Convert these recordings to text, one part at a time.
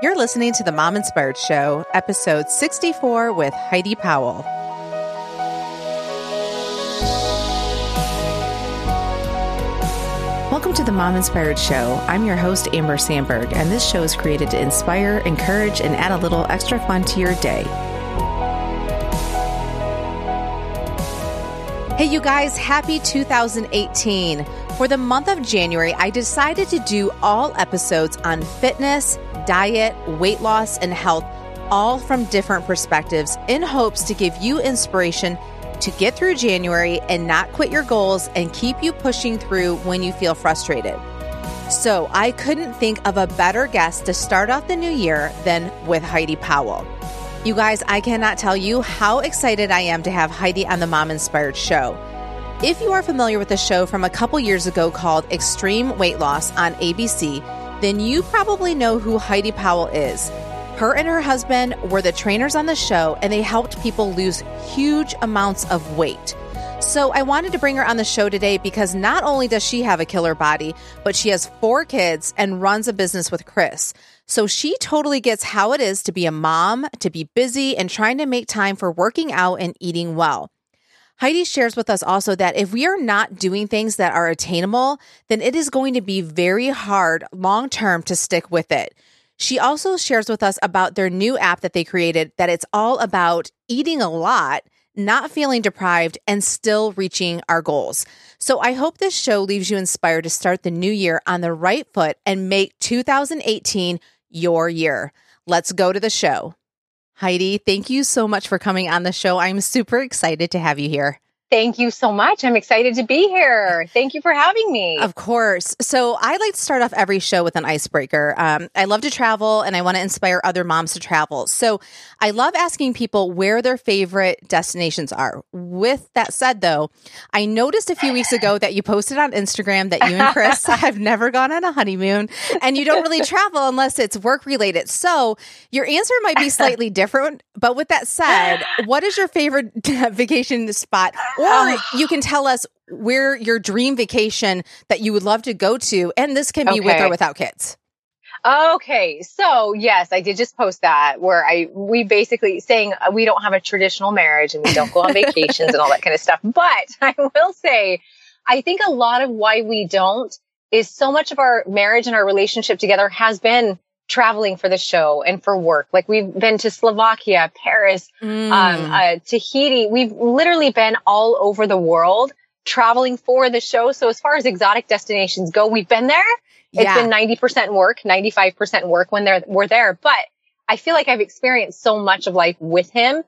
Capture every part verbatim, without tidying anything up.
You're listening to The Mom Inspired Show, episode sixty-four with Heidi Powell. Welcome to The Mom Inspired Show. I'm your host, Amber Sandberg, and this show is created to inspire, encourage, and add a little extra fun to your day. Hey, you guys, happy two thousand eighteen. For the month of January, I decided to do all episodes on fitness, diet, weight loss, and health, all from different perspectives in hopes to give you inspiration to get through January and not quit your goals and keep you pushing through when you feel frustrated. So I couldn't think of a better guest to start off the new year than with Heidi Powell. You guys, I cannot tell you how excited I am to have Heidi on the Mom Inspired Show. If you are familiar with the show from a couple years ago called Extreme Weight Loss on A B C, then you probably know who Heidi Powell is. Her and her husband were the trainers on the show, and they helped people lose huge amounts of weight. So I wanted to bring her on the show today because not only does she have a killer body, but she has four kids and runs a business with Chris. So she totally gets how it is to be a mom, to be busy, and trying to make time for working out and eating well. Heidi shares with us also that if we are not doing things that are attainable, then it is going to be very hard long-term to stick with it. She also shares with us about their new app that they created, that it's all about eating a lot, not feeling deprived, and still reaching our goals. So I hope this show leaves you inspired to start the new year on the right foot and make two thousand eighteen your year. Let's go to the show. Heidi, thank you so much for coming on the show. I'm super excited to have you here. Thank you so much. I'm excited to be here. Thank you for having me. Of course. So I like to start off every show with an icebreaker. Um, I love to travel and I want to inspire other moms to travel. So I love asking people where their favorite destinations are. With that said, though, I noticed a few weeks ago that you posted on Instagram that you and Chris have never gone on a honeymoon and you don't really travel unless it's work related. So your answer might be slightly different. But with that said, what is your favorite vacation spot? Or you can tell us where your dream vacation that you would love to go to, and this can be okay with or without kids. Okay. So yes, I did just post that where I, we basically saying we don't have a traditional marriage and we don't go on vacations and all that kind of stuff. But I will say, I think a lot of why we don't is so much of our marriage and our relationship together has been traveling for the show and for work. Like we've been to Slovakia, Paris, mm. um, uh, Tahiti. We've literally been all over the world traveling for the show. So as far as exotic destinations go, we've been there. It's yeah. been ninety percent work, ninety-five percent work when they're, we're there. But I feel like I've experienced so much of life with him.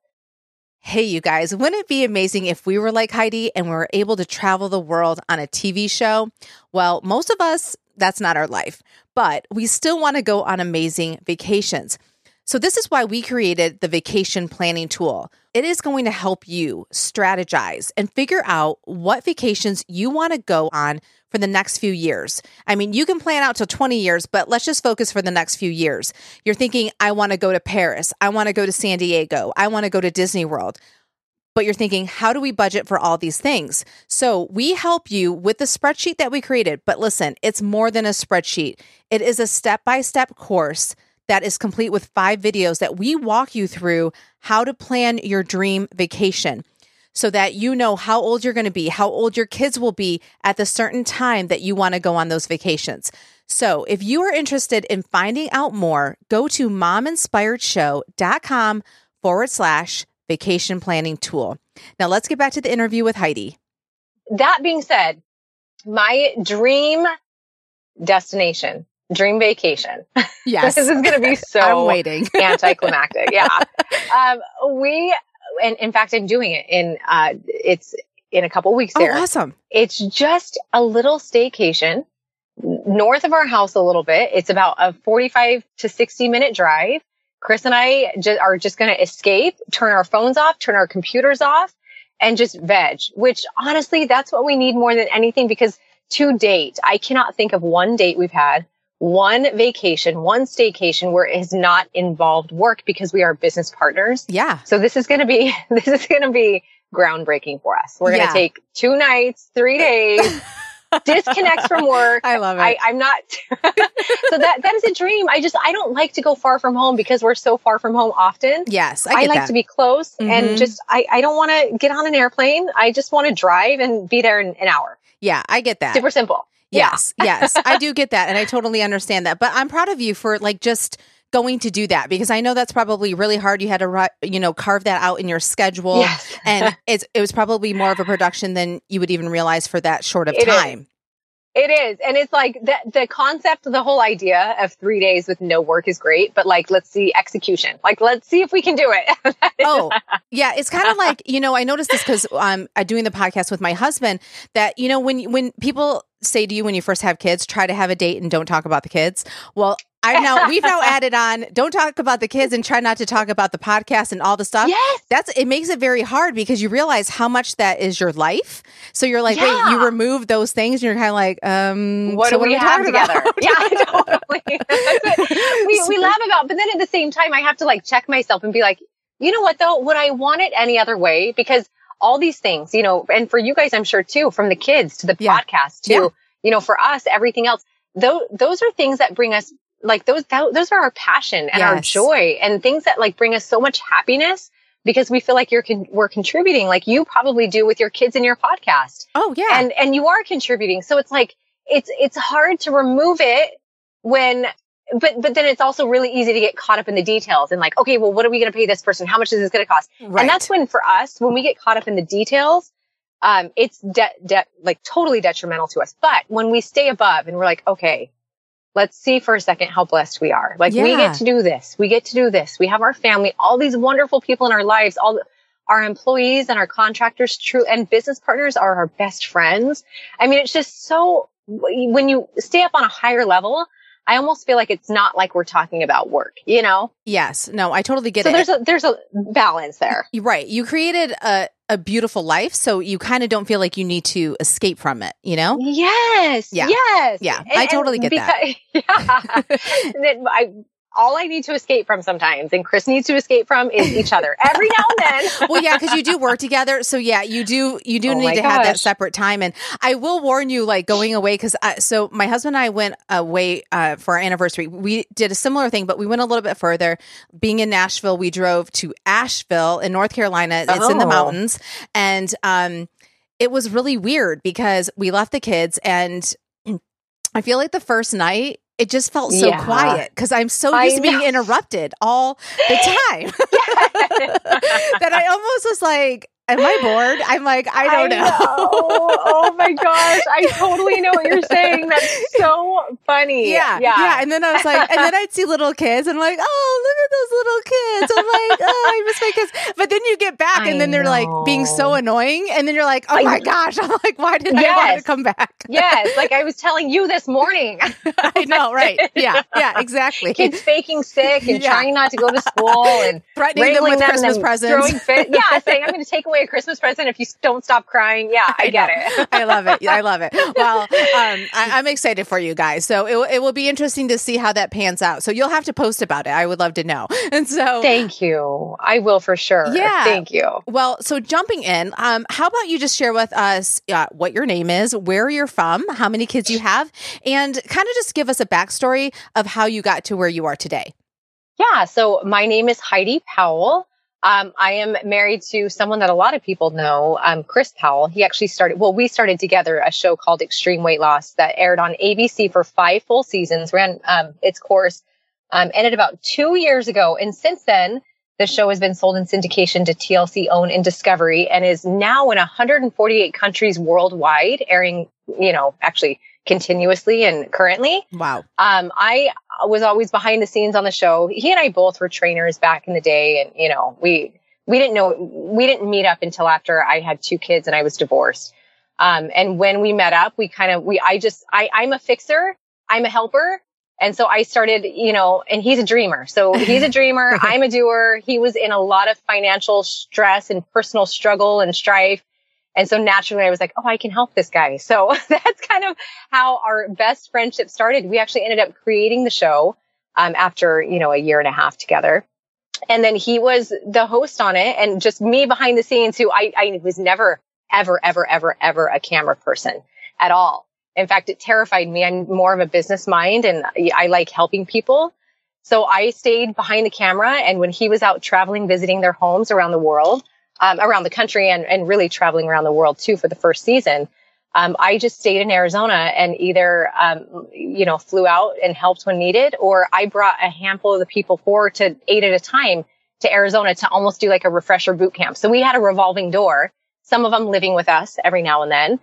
Hey, you guys, wouldn't it be amazing if we were like Heidi and we were able to travel the world on a T V show? Well, most of us, that's not our life, but we still want to go on amazing vacations. So this is why we created the vacation planning tool. It is going to help you strategize and figure out what vacations you want to go on for the next few years. I mean, you can plan out till twenty years, but let's just focus for the next few years. You're thinking, I want to go to Paris. I want to go to San Diego. I want to go to Disney World. But you're thinking, how do we budget for all these things? So we help you with the spreadsheet that we created. But listen, it's more than a spreadsheet. It is a step-by-step course that is complete with five videos that we walk you through how to plan your dream vacation so that you know how old you're going to be, how old your kids will be at the certain time that you want to go on those vacations. So if you are interested in finding out more, go to mominspiredshow.com forward slash vacation planning tool. Now let's get back to the interview with Heidi. That being said, my dream destination, dream vacation. Yes. This is going to be so I'm waiting. Anticlimactic. Yeah. Um, we, and in fact, I'm doing it in, uh, it's in a couple weeks there. Oh, awesome. It's just a little staycation north of our house a little bit. It's about a forty-five to sixty minute drive. Chris and I ju- are just going to escape, turn our phones off, turn our computers off, and just veg, which honestly, that's what we need more than anything, because to date, I cannot think of one date we've had, one vacation, one staycation where it has not involved work because we are business partners. Yeah. So this is going to be, this is going to be groundbreaking for us. We're going to yeah. take two nights, three days. disconnect from work. I love it. I, I'm not. So that, that is a dream. I just, I don't like to go far from home because we're so far from home often. Yes. I, get I like that. to be close mm-hmm. and just, I, I don't want to get on an airplane. I just want to drive and be there in an hour. Yeah. I get that. Super simple. Yes. Yeah. Yes. I do get that. And I totally understand that, but I'm proud of you for like, just going to do that, because I know that's probably really hard. You had to, you know, carve that out in your schedule. Yes. And it's, it was probably more of a production than you would even realize for that short of it time. Is. It is. And it's like that the concept, the whole idea of three days with no work is great, but like, let's see execution. Like, let's see if we can do it. Oh, yeah. It's kind of like, you know, I noticed this because I'm um, doing the podcast with my husband that, you know, when, when people say to you, when you first have kids, try to have a date and don't talk about the kids. Well, I know we've now added on, don't talk about the kids and try not to talk about the podcast and all the stuff. Yes. That's, it makes it very hard because you realize how much that is your life. So you're like, yeah. wait, you remove those things and you're kind of like, um, what so do what we, we have together? Yeah, totally. That's what we, we laugh about. But then at the same time, I have to like check myself and be like, you know what though? Would I want it any other way? Because all these things, you know, and for you guys, I'm sure too, from the kids to the yeah. podcast to, yeah. you know, for us, everything else, those, those are things that bring us like those, that, those are our passion and yes. our joy and things that like bring us so much happiness because we feel like you're, con- we're contributing like you probably do with your kids in your podcast. Oh yeah. And, and you are contributing. So it's like, it's, it's hard to remove it when, but, but then it's also really easy to get caught up in the details and like, okay, well, what are we going to pay this person? How much is this going to cost? Right. And that's when for us, when we get caught up in the details, um, it's de- de- like totally detrimental to us. But when we stay above and we're like, okay, let's see for a second how blessed we are. Like yeah. we get to do this. We get to do this. We have our family, all these wonderful people in our lives, all our employees and our contractors, true and business partners are our best friends. I mean, it's just so when you stay up on a higher level, I almost feel like it's not like we're talking about work, you know? Yes. No, I totally get so it. So there's a, there's a balance there. Right. You created a, a beautiful life. So you kind of don't feel like you need to escape from it, you know? Yes. Yeah. Yes. Yeah. And, I totally get because, that. Yeah. Then I, all I need to escape from sometimes and Chris needs to escape from is each other every now and then. Well, yeah, because you do work together. So yeah, you do, you do oh need to gosh. have that separate time. And I will warn you, like going away, because so my husband and I went away uh, for our anniversary. We did a similar thing, but we went a little bit further. Being in Nashville, we drove to Asheville in North Carolina. It's oh. in the mountains. And um, it was really weird because we left the kids and I feel like the first night, it just felt so yeah. quiet because I'm so used I to being know. interrupted all the time that I almost was like, am I bored? I'm like, I don't I know. know. Oh my gosh. I totally know what you're saying. That's so funny. Yeah. Yeah. yeah. And then I was like, and then I'd see little kids and I'm like, oh, look at those little kids. I'm like, oh, I miss my kids. But then you get back I and then they're know. like being so annoying. And then you're like, oh my gosh. I'm like, why did yes. I want to come back? Yes. Like I was telling you this morning. I know. Right. Yeah. Yeah, exactly. Kids faking sick and yeah. trying not to go to school and threatening them with them Christmas presents. Yeah. Saying, I'm going to take away a Christmas present if you don't stop crying. Yeah, I, I get know. it. I love it. I love it. Well, um, I, I'm excited for you guys. So it, it will be interesting to see how that pans out. So you'll have to post about it. I would love to know. And so thank you. I will for sure. Yeah. Thank you. Well, so jumping in, um, how about you just share with us uh, what your name is, where you're from, how many kids you have, and kind of just give us a backstory of how you got to where you are today. Yeah. So my name is Heidi Powell. Um, I am married to someone that a lot of people know, um, Chris Powell. He actually started, well, we started together a show called Extreme Weight Loss that aired on A B C for five full seasons, ran, um, its course, um, ended about two years ago. And since then, the show has been sold in syndication to T L C, OWN, and Discovery, and is now in one hundred forty-eight countries worldwide, airing, you know, actually continuously and currently. Wow. Um, I was always behind the scenes on the show. He and I both were trainers back in the day. And, you know, we, we didn't know, we didn't meet up until after I had two kids and I was divorced. Um, and when we met up, we kind of, we, I just, I, I'm a fixer, I'm a helper. And so I started, you know, and he's a dreamer. So he's a dreamer. I'm a doer. He was in a lot of financial stress and personal struggle and strife. And so naturally I was like, oh, I can help this guy. So that's kind of how our best friendship started. We actually ended up creating the show, um, after, you know, a year and a half together. And then he was the host on it and just me behind the scenes who I, I was never, ever, ever, ever, ever a camera person at all. In fact, it terrified me. I'm more of a business mind and I like helping people. So I stayed behind the camera. And when he was out traveling, visiting their homes around the world, um, around the country and, and really traveling around the world too for the first season, um, I just stayed in Arizona and either, um, you know, flew out and helped when needed, or I brought a handful of the people, four to eight at a time, to Arizona to almost do like a refresher boot camp. So we had a revolving door, some of them living with us every now and then.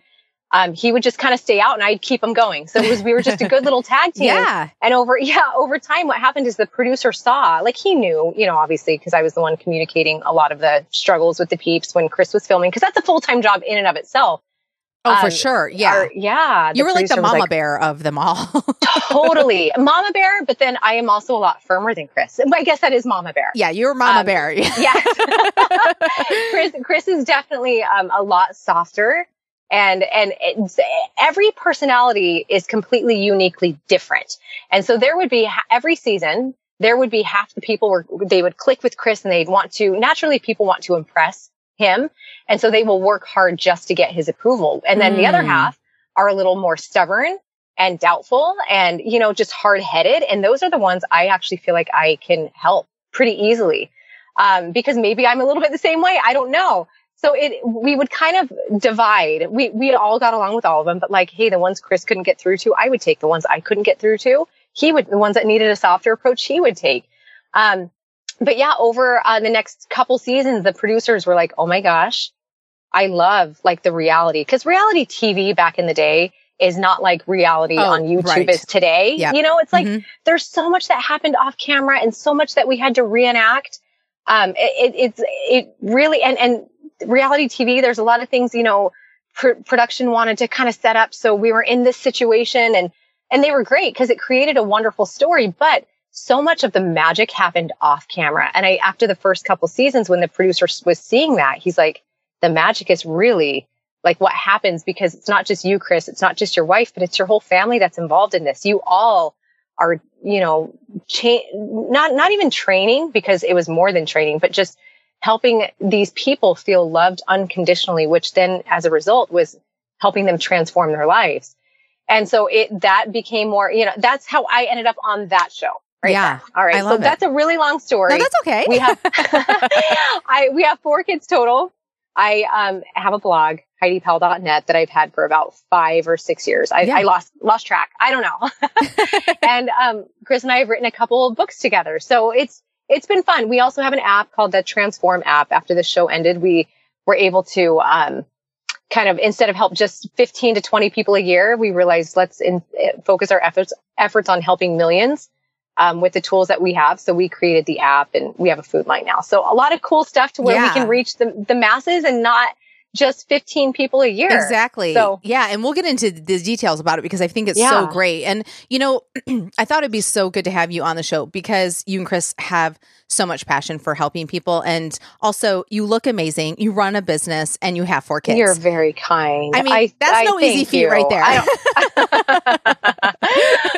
Um, he would just kind of stay out and I'd keep him going. So it was, we were just a good little tag team. Yeah. And over, yeah, over time, what happened is the producer saw, like he knew, you know, obviously, because I was the one communicating a lot of the struggles with the peeps when Chris was filming, because that's a full-time job in and of itself. Oh, um, for sure. Yeah. Our, yeah. You were like the mama like, bear of them all. Totally. Mama bear. But then I am also a lot firmer than Chris. I guess that is mama bear. Yeah. You're mama um, bear. Yes. Chris, Chris is definitely um, a lot softer. And, and it's, every personality is completely uniquely different. And so there would be every season, there would be half the people where they would click with Chris and they'd want to, naturally people want to impress him. And so they will work hard just to get his approval. And then mm. the other half are a little more stubborn and doubtful and, you know, just hard headed. And those are the ones I actually feel like I can help pretty easily. Um, because maybe I'm a little bit the same way. I don't know. So it, we would kind of divide. We, we all got along with all of them, but like, hey, the ones Chris couldn't get through to, I would take. The ones I couldn't get through to, he would, the ones that needed a softer approach, he would take. Um, but yeah, over uh, the next couple seasons, the producers were like, oh my gosh, I love like the reality. Cause reality T V back in the day is not like reality oh, on YouTube right. is today. Yep. You know, it's like mm-hmm. there's so much that happened off camera and so much that we had to reenact. Um, it, it's, it really, and, and, reality T V, there's a lot of things, you know, pr- production wanted to kind of set up. So we were in this situation and, and they were great because it created a wonderful story, but so much of the magic happened off camera. And I, after the first couple seasons, when the producer was seeing that, he's like, the magic is really like what happens, because it's not just you, Chris, it's not just your wife, but it's your whole family that's involved in this. You all are, you know, cha- not, not even training, because it was more than training, but just helping these people feel loved unconditionally, which then as a result was helping them transform their lives. And so it, that became more, you know, that's how I ended up on that show. Right. Yeah. There. All right. I love so it. That's a really long story. No, that's okay. We have, I, we have four kids total. I, um, have a blog, Heidi Powell dot net, that I've had for about five or six years. I, yeah. I lost, lost track. I don't know. And, um, Chris and I have written a couple of books together. So it's, It's been fun. We also have an app called the Transform app. After the show ended, we were able to um kind of, instead of help just fifteen to twenty people a year, we realized let's in, focus our efforts efforts on helping millions um with the tools that we have. So we created the app and we have a food line now. So a lot of cool stuff to where yeah. we can reach the the masses and not just fifteen people a year. Exactly. So yeah. And we'll get into the details about it because I think it's yeah. so great. And, you know, I thought it'd be so good to have you on the show because you and Chris have so much passion for helping people. And also you look amazing. You run a business and you have four kids. You're very kind. I mean, I, that's I, no I easy feat you. right there.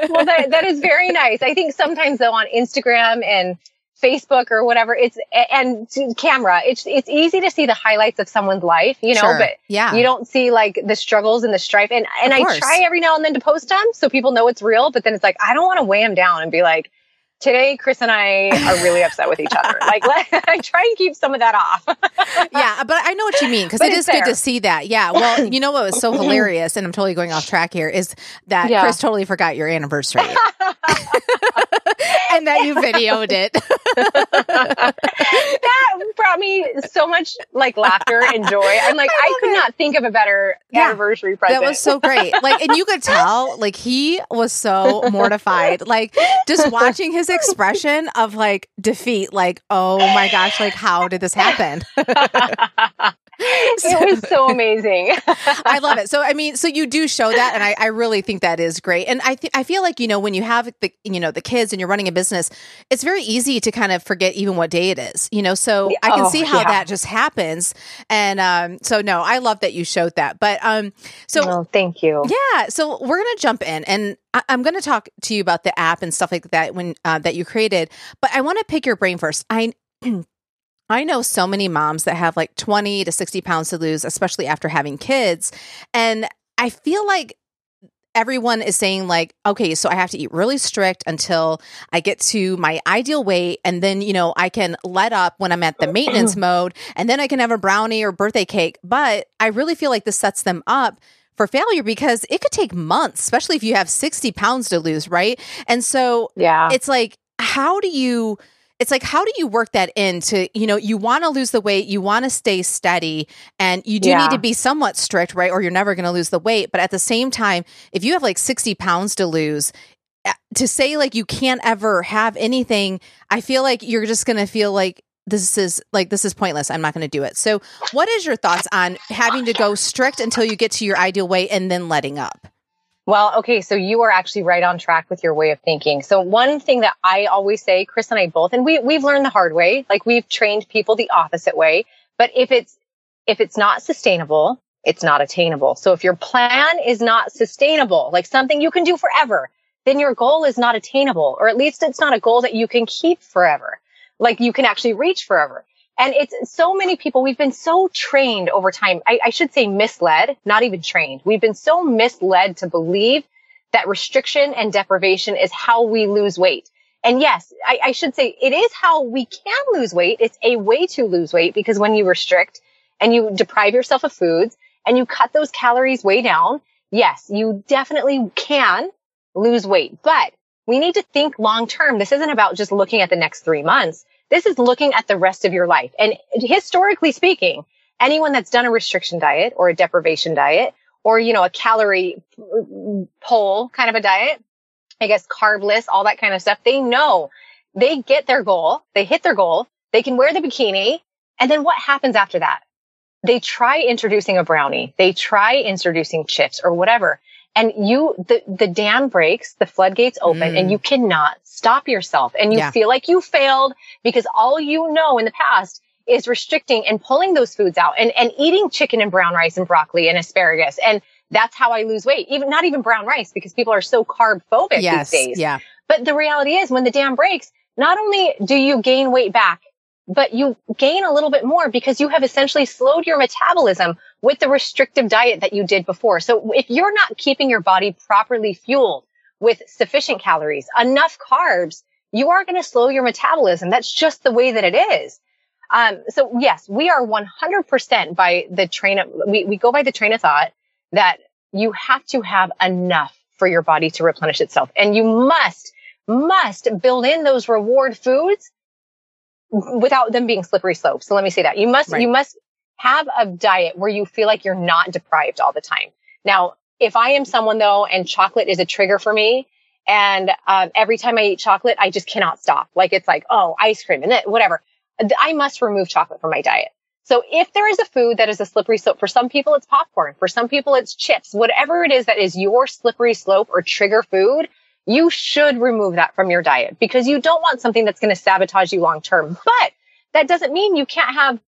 Well, that, that is very nice. I think sometimes though on Instagram and Facebook or whatever, it's and to camera. It's it's easy to see the highlights of someone's life, you know, sure. but yeah. you don't see like the struggles and the strife. And and I try every now and then to post them so people know it's real. But then it's like I don't want to weigh them down and be like, today Chris and I are really upset with each other. Like let, I try and keep some of that off. Yeah, but I know what you mean because it is there. Good to see that. Yeah. Well, you know what was so hilarious, and I'm totally going off track here, is that yeah. Chris totally forgot your anniversary. And that you videoed it. That brought me so much like laughter and joy. I'm like, I, I could it. not think of a better yeah. anniversary present. That was so great. Like, and you could tell, like, he was so mortified. Like, just watching his expression of like defeat, like, oh my gosh, like, how did this happen? It was so amazing. I love it. So, I mean, so you do show that. And I, I really think that is great. And I th- I feel like, you know, when you have the, you know, the kids and you're running a business, it's very easy to kind of forget even what day it is, you know, so I can oh, see how yeah. that just happens. And, um, so no, I love that you showed that, but, um, so oh, thank you. Yeah. So we're going to jump in and I- I'm going to talk to you about the app and stuff like that when, uh, that you created, but I want to pick your brain first. I, I know so many moms that have like twenty to sixty pounds to lose, especially after having kids. And I feel like everyone is saying like, okay, so I have to eat really strict until I get to my ideal weight. And then, you know, I can let up when I'm at the maintenance mode, and then I can have a brownie or birthday cake. But I really feel like this sets them up for failure, because it could take months, especially if you have sixty pounds to lose, right? And so yeah. it's like, how do you... It's like, how do you work that into, you know, you want to lose the weight, you want to stay steady, and you do yeah. need to be somewhat strict, right? Or you're never going to lose the weight. But at the same time, if you have like sixty pounds to lose, to say like you can't ever have anything, I feel like you're just going to feel like this is like, this is pointless. I'm not going to do it. So what is your thoughts on having to go strict until you get to your ideal weight and then letting up? Well, okay, so you are actually right on track with your way of thinking. So one thing that I always say, Chris and I both, and we, we've learned the hard way, like we've trained people the opposite way, but if it's, if it's not sustainable, it's not attainable. So if your plan is not sustainable, like something you can do forever, then your goal is not attainable, or at least it's not a goal that you can keep forever, like you can actually reach forever. And it's so many people, we've been so trained over time. I, I should say misled, not even trained. We've been so misled to believe that restriction and deprivation is how we lose weight. And yes, I, I should say it is how we can lose weight. It's a way to lose weight, because when you restrict and you deprive yourself of foods and you cut those calories way down, yes, you definitely can lose weight. But we need to think long term. This isn't about just looking at the next three months. This is looking at the rest of your life. And historically speaking, anyone that's done a restriction diet or a deprivation diet or, you know, a calorie poll kind of a diet, I guess carbless, all that kind of stuff, they know they get their goal, they hit their goal, they can wear the bikini. And then what happens after that? They try introducing a brownie. They try introducing chips or whatever. And you, the, the dam breaks, the floodgates open, mm. and you cannot stop yourself. And you yeah. feel like you failed, because all you know in the past is restricting and pulling those foods out and, and eating chicken and brown rice and broccoli and asparagus. And that's how I lose weight. Even not even brown rice, because people are so carb phobic yes. these days. Yeah. But the reality is, when the dam breaks, not only do you gain weight back, but you gain a little bit more, because you have essentially slowed your metabolism with the restrictive diet that you did before. So if you're not keeping your body properly fueled with sufficient calories, enough carbs, you are going to slow your metabolism. That's just the way that it is. Um, so yes, we are one hundred percent by the train of, we, we go by the train of thought that you have to have enough for your body to replenish itself. And you must, must build in those reward foods without them being slippery slopes. So let me say that. You must, right. you must have a diet where you feel like you're not deprived all the time. Now, if I am someone though, and chocolate is a trigger for me, and um, every time I eat chocolate, I just cannot stop. Like it's like, oh, ice cream and it, whatever. I must remove chocolate from my diet. So if there is a food that is a slippery slope, for some people it's popcorn, for some people it's chips, whatever it is that is your slippery slope or trigger food, you should remove that from your diet, because you don't want something that's going to sabotage you long term. But that doesn't mean you can't have,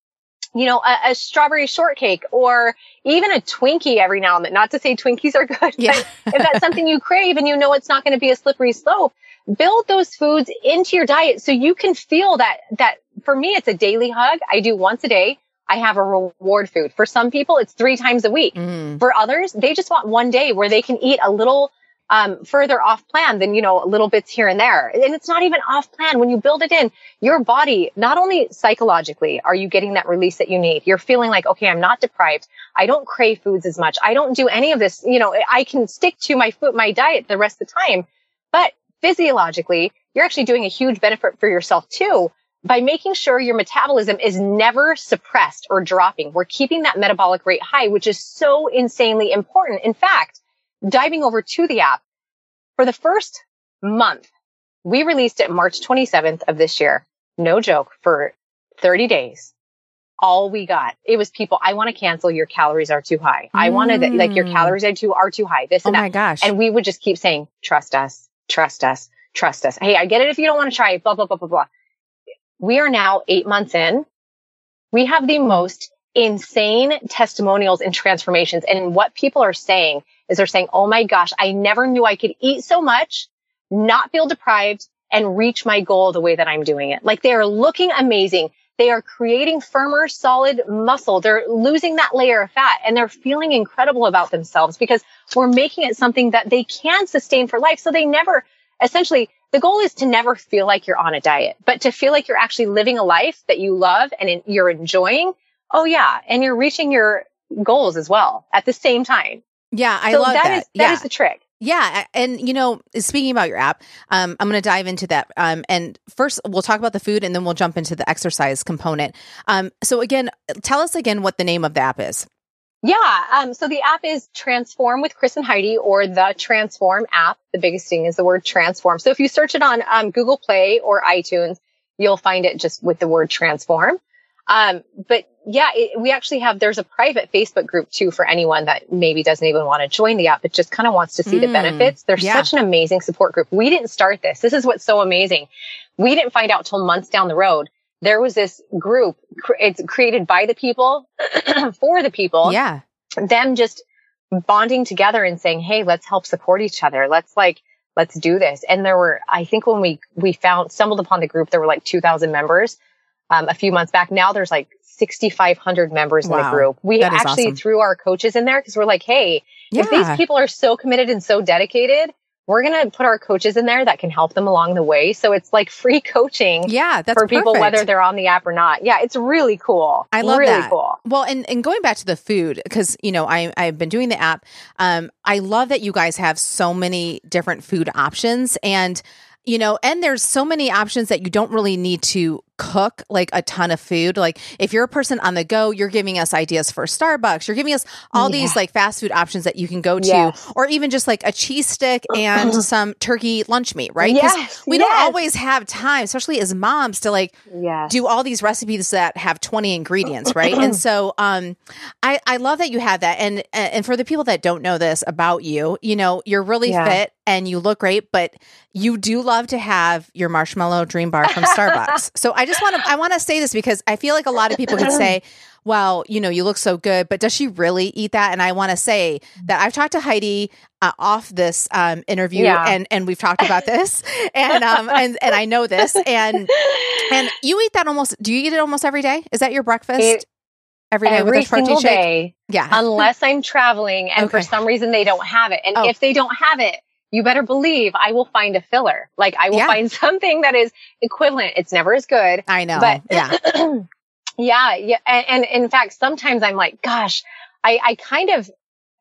you know, a, a strawberry shortcake or even a Twinkie every now and then. Not to say Twinkies are good, yeah. but if that's something you crave and you know it's not going to be a slippery slope, build those foods into your diet so you can feel that, that for me, it's a daily hug. I do once a day. I have a reward food. For some people, it's three times a week. Mm. For others, they just want one day where they can eat a little Um, further off plan than, you know, little bits here and there. And it's not even off plan. When you build it in, your body, not only psychologically, are you getting that release that you need? You're feeling like, okay, I'm not deprived. I don't crave foods as much. I don't do any of this. You know, I can stick to my food, my diet the rest of the time. But physiologically, you're actually doing a huge benefit for yourself too, by making sure your metabolism is never suppressed or dropping. We're keeping that metabolic rate high, which is so insanely important. In fact, diving over to the app, for the first month, we released it March twenty-seventh of this year. No joke, for thirty days. All we got, it was people, I want to cancel, your calories are too high. I mm. wanted to, like, your calories are too, are too high. This oh and that. Oh my gosh. And we would just keep saying, trust us, trust us, trust us. Hey, I get it if you don't want to try it, blah, blah, blah, blah, blah. We are now eight months in. We have the most insane testimonials and transformations. And what people are saying is they're saying, oh my gosh, I never knew I could eat so much, not feel deprived, and reach my goal the way that I'm doing it. Like, they are looking amazing. They are creating firmer, solid muscle. They're losing that layer of fat and they're feeling incredible about themselves because we're making it something that they can sustain for life. So they never, essentially, the goal is to never feel like you're on a diet, but to feel like you're actually living a life that you love and you're enjoying. Oh yeah. And you're reaching your goals as well at the same time. Yeah. I so love that. That, is, that yeah. is the trick. Yeah. And, you know, speaking about your app, um, I'm going to dive into that. Um, and first, we'll talk about the food and then we'll jump into the exercise component. Um, so again, tell us again what the name of the app is. Yeah. Um, so the app is Transform with Chris and Heidi, or the Transform app. The biggest thing is the word Transform. So if you search it on um, Google Play or iTunes, you'll find it just with the word Transform. Um, but yeah, it, we actually have, there's a private Facebook group too, for anyone that maybe doesn't even want to join the app, but just kind of wants to see mm, the benefits. There's yeah. such an amazing support group. We didn't start this. This is what's so amazing. We didn't find out till months down the road. There was this group. Cr- it's created by the people for the people. Yeah. Them just bonding together and saying, hey, let's help support each other. Let's like, let's do this. And there were, I think when we, we found, stumbled upon the group, there were like two thousand members. Um, a few months back. Now there's like six thousand five hundred members wow. in the group. We actually awesome. threw our coaches in there because we're like, hey, yeah. if these people are so committed and so dedicated, we're going to put our coaches in there that can help them along the way. So it's like free coaching yeah, that's for people, perfect. whether they're on the app or not. Yeah, it's really cool. I love really that. Cool. Well, and, and going back to the food, because, you know, I, I've been doing the app. Um, I love that you guys have so many different food options, and you know, and there's so many options that you don't really need to cook like a ton of food. Like if you're a person on the go, you're giving us ideas for Starbucks. You're giving us all yeah. these like fast food options that you can go to, yes. or even just like a cheese stick and some turkey lunch meat, right? Because yes. we yes. don't always have time, especially as moms, to like yes. do all these recipes that have twenty ingredients, right? And so um, I, I love that you have that. And, and for the people that don't know this about you, you know, you're really yeah. fit and you look great, but you do love to have your marshmallow dream bar from Starbucks. So I just want to, I want to say this because I feel like a lot of people could say, well, you know, you look so good, but does she really eat that? And I want to say that I've talked to Heidi uh, off this um, interview yeah. and, and we've talked about this and, um, and, and I know this and, and you eat that almost, do you eat it almost every day? Is that your breakfast? It- Every day Every with a protein shake? Day, yeah. Unless I'm traveling and okay. for some reason they don't have it. And oh. if they don't have it, you better believe I will find a filler. Like I will yeah. find something that is equivalent. It's never as good. I know. But yeah. yeah. Yeah. And, and in fact, sometimes I'm like, gosh, I, I kind of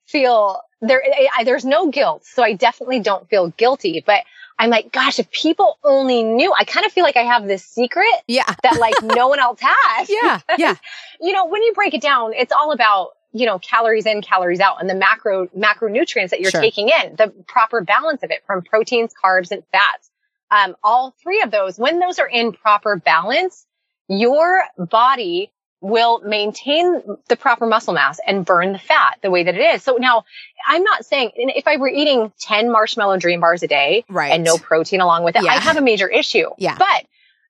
feel there, I, I, there's no guilt. So I definitely don't feel guilty, but I'm like, gosh, if people only knew, I kind of feel like I have this secret yeah. that like no one else has. Yeah. Because, yeah. you know, when you break it down, it's all about, you know, calories in, calories out, and the macro macronutrients that you're sure. taking in, the proper balance of it from proteins, carbs, and fats. Um, all three of those, when those are in proper balance, your body will maintain the proper muscle mass and burn the fat the way that it is. So now I'm not saying if I were eating ten marshmallow dream bars a day right. and no protein along with it, yeah. I'd have a major issue. Yeah. But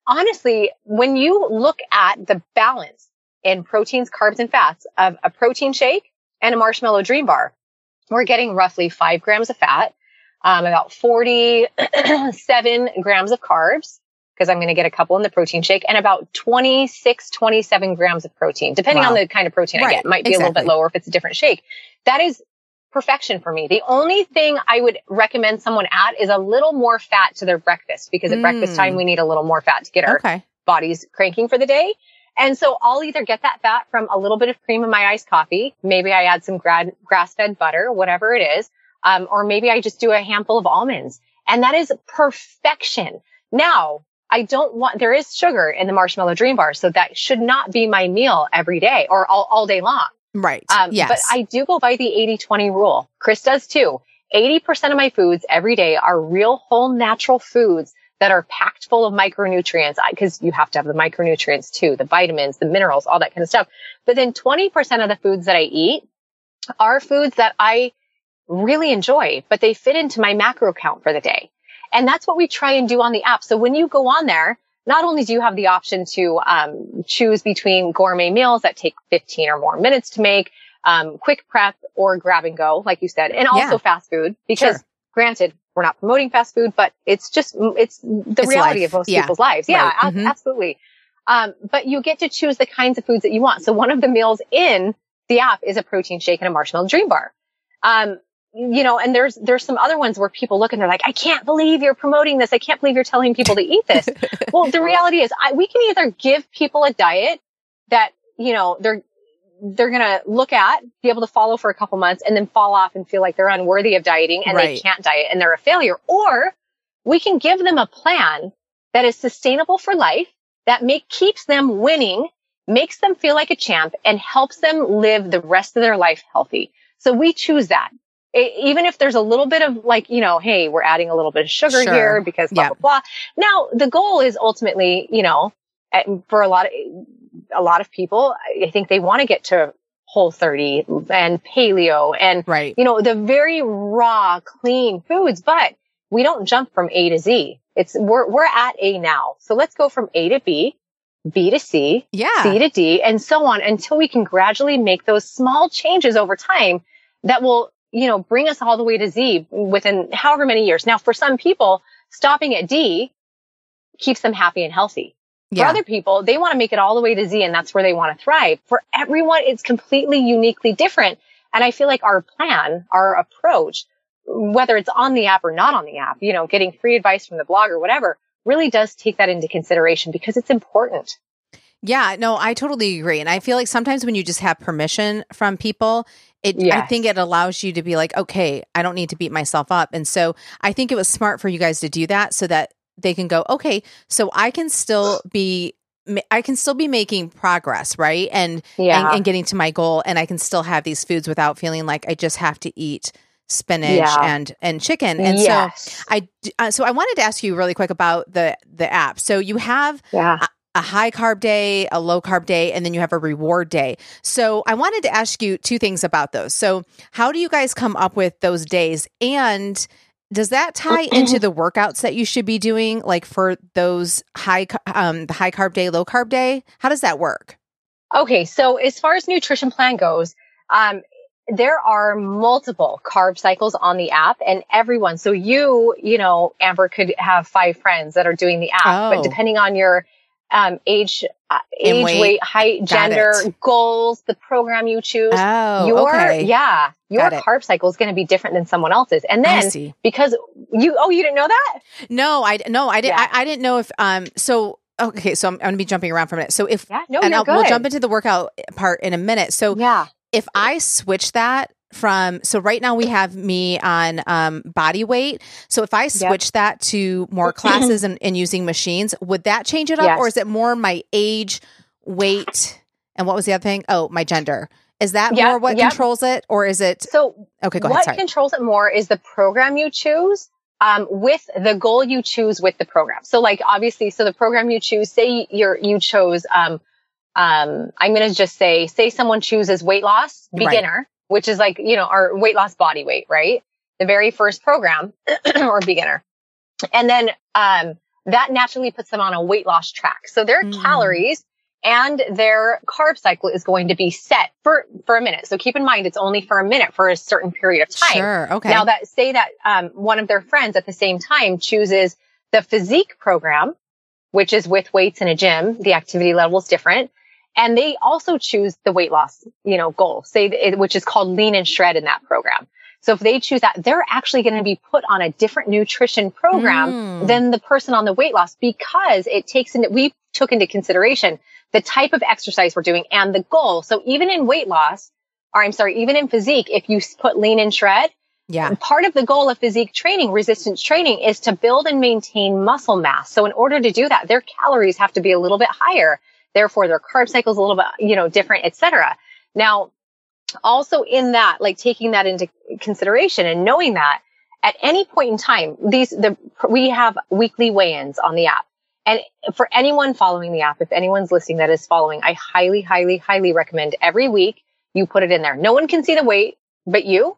honestly, when you look at the balance in proteins, carbs, and fats of a protein shake and a marshmallow dream bar, we're getting roughly five grams of fat, um, about forty-seven grams of carbs, because I'm going to get a couple in the protein shake, and about twenty-six, twenty-seven grams of protein, depending wow. on the kind of protein right. I get. It might be exactly. a little bit lower if it's a different shake. That is perfection for me. The only thing I would recommend someone add is a little more fat to their breakfast, because at mm. breakfast time, we need a little more fat to get our okay. bodies cranking for the day. And so I'll either get that fat from a little bit of cream in my iced coffee. Maybe I add some grad, grass-fed butter, whatever it is. Um, or maybe I just do a handful of almonds. And that is perfection. Now, I don't want, there is sugar in the marshmallow dream bar, so that should not be my meal every day or all, all day long. Right. Um, yes. But I do go by the eighty twenty rule. Chris does too. eighty percent of my foods every day are real, whole, natural foods that are packed full of micronutrients, because you have to have the micronutrients too, the vitamins, the minerals, all that kind of stuff. But then twenty percent of the foods that I eat are foods that I really enjoy, but they fit into my macro count for the day. And that's what we try and do on the app. So when you go on there, not only do you have the option to um, choose between gourmet meals that take fifteen or more minutes to make, um, quick prep or grab and go, like you said, and also yeah. fast food, because sure. granted, we're not promoting fast food, but it's just, it's the it's reality life. of most yeah. people's lives. Yeah, right. a- mm-hmm. absolutely. Um, but you get to choose the kinds of foods that you want. So one of the meals in the app is a protein shake and a marshmallow dream bar. Um, you know, and there's, there's some other ones where people look and they're like, I can't believe you're promoting this. I can't believe you're telling people to eat this. Well, the reality is I, we can either give people a diet that, you know, they're, they're going to look at, be able to follow for a couple months and then fall off and feel like they're unworthy of dieting and right. they can't diet and they're a failure. Or we can give them a plan that is sustainable for life, that make, keeps them winning, makes them feel like a champ, and helps them live the rest of their life healthy. So we choose that. It, even if there's a little bit of like, you know, hey, we're adding a little bit of sugar sure. here because blah, yeah. blah, blah. Now, the goal is ultimately, you know, for a lot of, a lot of people, I think they want to get to Whole thirty and paleo and, right. you know, the very raw, clean foods, but we don't jump from A to Z. It's we're, we're at A now. So let's go from A to B, B to C, yeah. C to D, and so on until we can gradually make those small changes over time that will, you know, bring us all the way to Z within however many years. Now, for some people, stopping at D keeps them happy and healthy. Yeah. For other people, they want to make it all the way to Z and that's where they want to thrive. For everyone, it's completely uniquely different. And I feel like our plan, our approach, whether it's on the app or not on the app, you know, getting free advice from the blog or whatever, really does take that into consideration because it's important. Yeah, no, I totally agree. And I feel like sometimes when you just have permission from people, it, yes. I think it allows you to be like, okay, I don't need to beat myself up. And so I think it was smart for you guys to do that so that they can go, okay, so I can still be, I can still be making progress, right? And, yeah. and, and getting to my goal. And I can still have these foods without feeling like I just have to eat spinach yeah. and, and chicken. And yes. so I, uh, so I wanted to ask you really quick about the, the app. So you have yeah. a, a high carb day, a low carb day, and then you have a reward day. So I wanted to ask you two things about those. So how do you guys come up with those days? And does that tie into the workouts that you should be doing? Like for those high, um, the high carb day, low carb day, how does that work? Okay. So as far as nutrition plan goes, um, there are multiple carb cycles on the app and everyone. So you, you know, Amber could have five friends that are doing the app, oh. but depending on your um, age, uh, age, weight, weight height, gender, it. goals, the program you choose, oh, your, okay. yeah, your Got carb it. cycle is going to be different than someone else's. And then because you, oh, you didn't know that? No, I, no, I didn't. Yeah. I, I didn't know if, um, so okay. So I'm, I'm going to be jumping around for a minute. So if, yeah, no, and I'll, we'll jump into the workout part in a minute. So yeah. if I switch that from, so right now we have me on um, body weight. So if I switch yep. that to more classes and, and using machines, would that change it up? Yes. Or is it more my age, weight, and what was the other thing? Oh, my gender. Is that yep. more what yep. controls it? Or is it? So okay, go what ahead, controls it more is the program you choose um, with the goal you choose with the program. So like, obviously, so the program you choose, say you're, you chose, um, Um, I'm going to just say, say someone chooses weight loss beginner, right. which is like, you know, our weight loss body weight, right? The very first program or beginner. And then, um, that naturally puts them on a weight loss track. So their mm. calories and their carb cycle is going to be set for, for a minute. So keep in mind, it's only for a minute for a certain period of time. Sure. Okay. Now that say that, um, one of their friends at the same time chooses the physique program, which is with weights in a gym. The activity level is different. And they also choose the weight loss, you know, goal, say, which is called lean and shred in that program. So if they choose that, they're actually going to be put on a different nutrition program mm. than the person on the weight loss because it takes into, we took into consideration the type of exercise we're doing and the goal. So even in weight loss, or I'm sorry, even in physique, if you put lean and shred, yeah. part of the goal of physique training, resistance training, is to build and maintain muscle mass. So in order to do that, their calories have to be a little bit higher. Therefore, their carb cycle is a little bit, you know, different, et cetera. Now, also in that, like taking that into consideration and knowing that at any point in time, these, the, we have weekly weigh-ins on the app. And for anyone following the app, if anyone's listening that is following, I highly, highly, highly recommend every week you put it in there. No one can see the weight but you.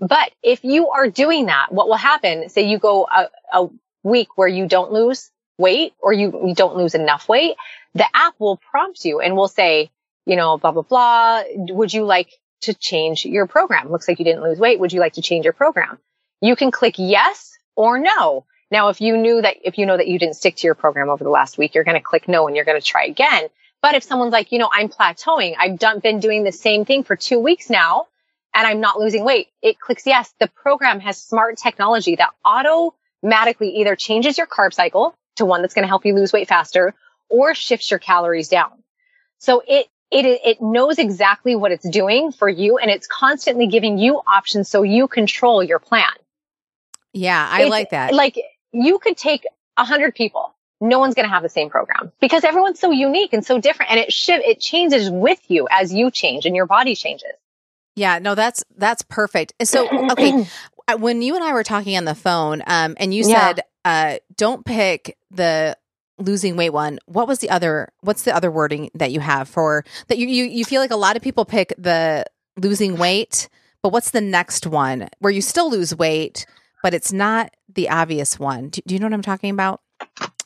But if you are doing that, what will happen, say you go a, a week where you don't lose weight or you, you don't lose enough weight, the app will prompt you and will say, you know, blah, blah, blah. Would you like to change your program? Looks like you didn't lose weight. Would you like to change your program? You can click yes or no. Now, if you knew that, if you know that you didn't stick to your program over the last week, you're going to click no and you're going to try again. But if someone's like, you know, I'm plateauing, I've done, been doing the same thing for two weeks now and I'm not losing weight, it clicks yes. The program has smart technology that automatically either changes your carb cycle to one that's going to help you lose weight faster or shifts your calories down. So it, it, it knows exactly what it's doing for you and it's constantly giving you options so you control your plan. Yeah, I it's, like that. Like you could take a hundred people. No one's going to have the same program because everyone's so unique and so different. And it should, it changes with you as you change and your body changes. Yeah, no, that's, that's perfect. So, okay. When you and I were talking on the phone, um, and you yeah. said, uh, don't pick the losing weight one. What was the other, what's the other wording that you have for that? You, you, you feel like a lot of people pick the losing weight, but what's the next one where you still lose weight, but it's not the obvious one? Do, do you know what I'm talking about?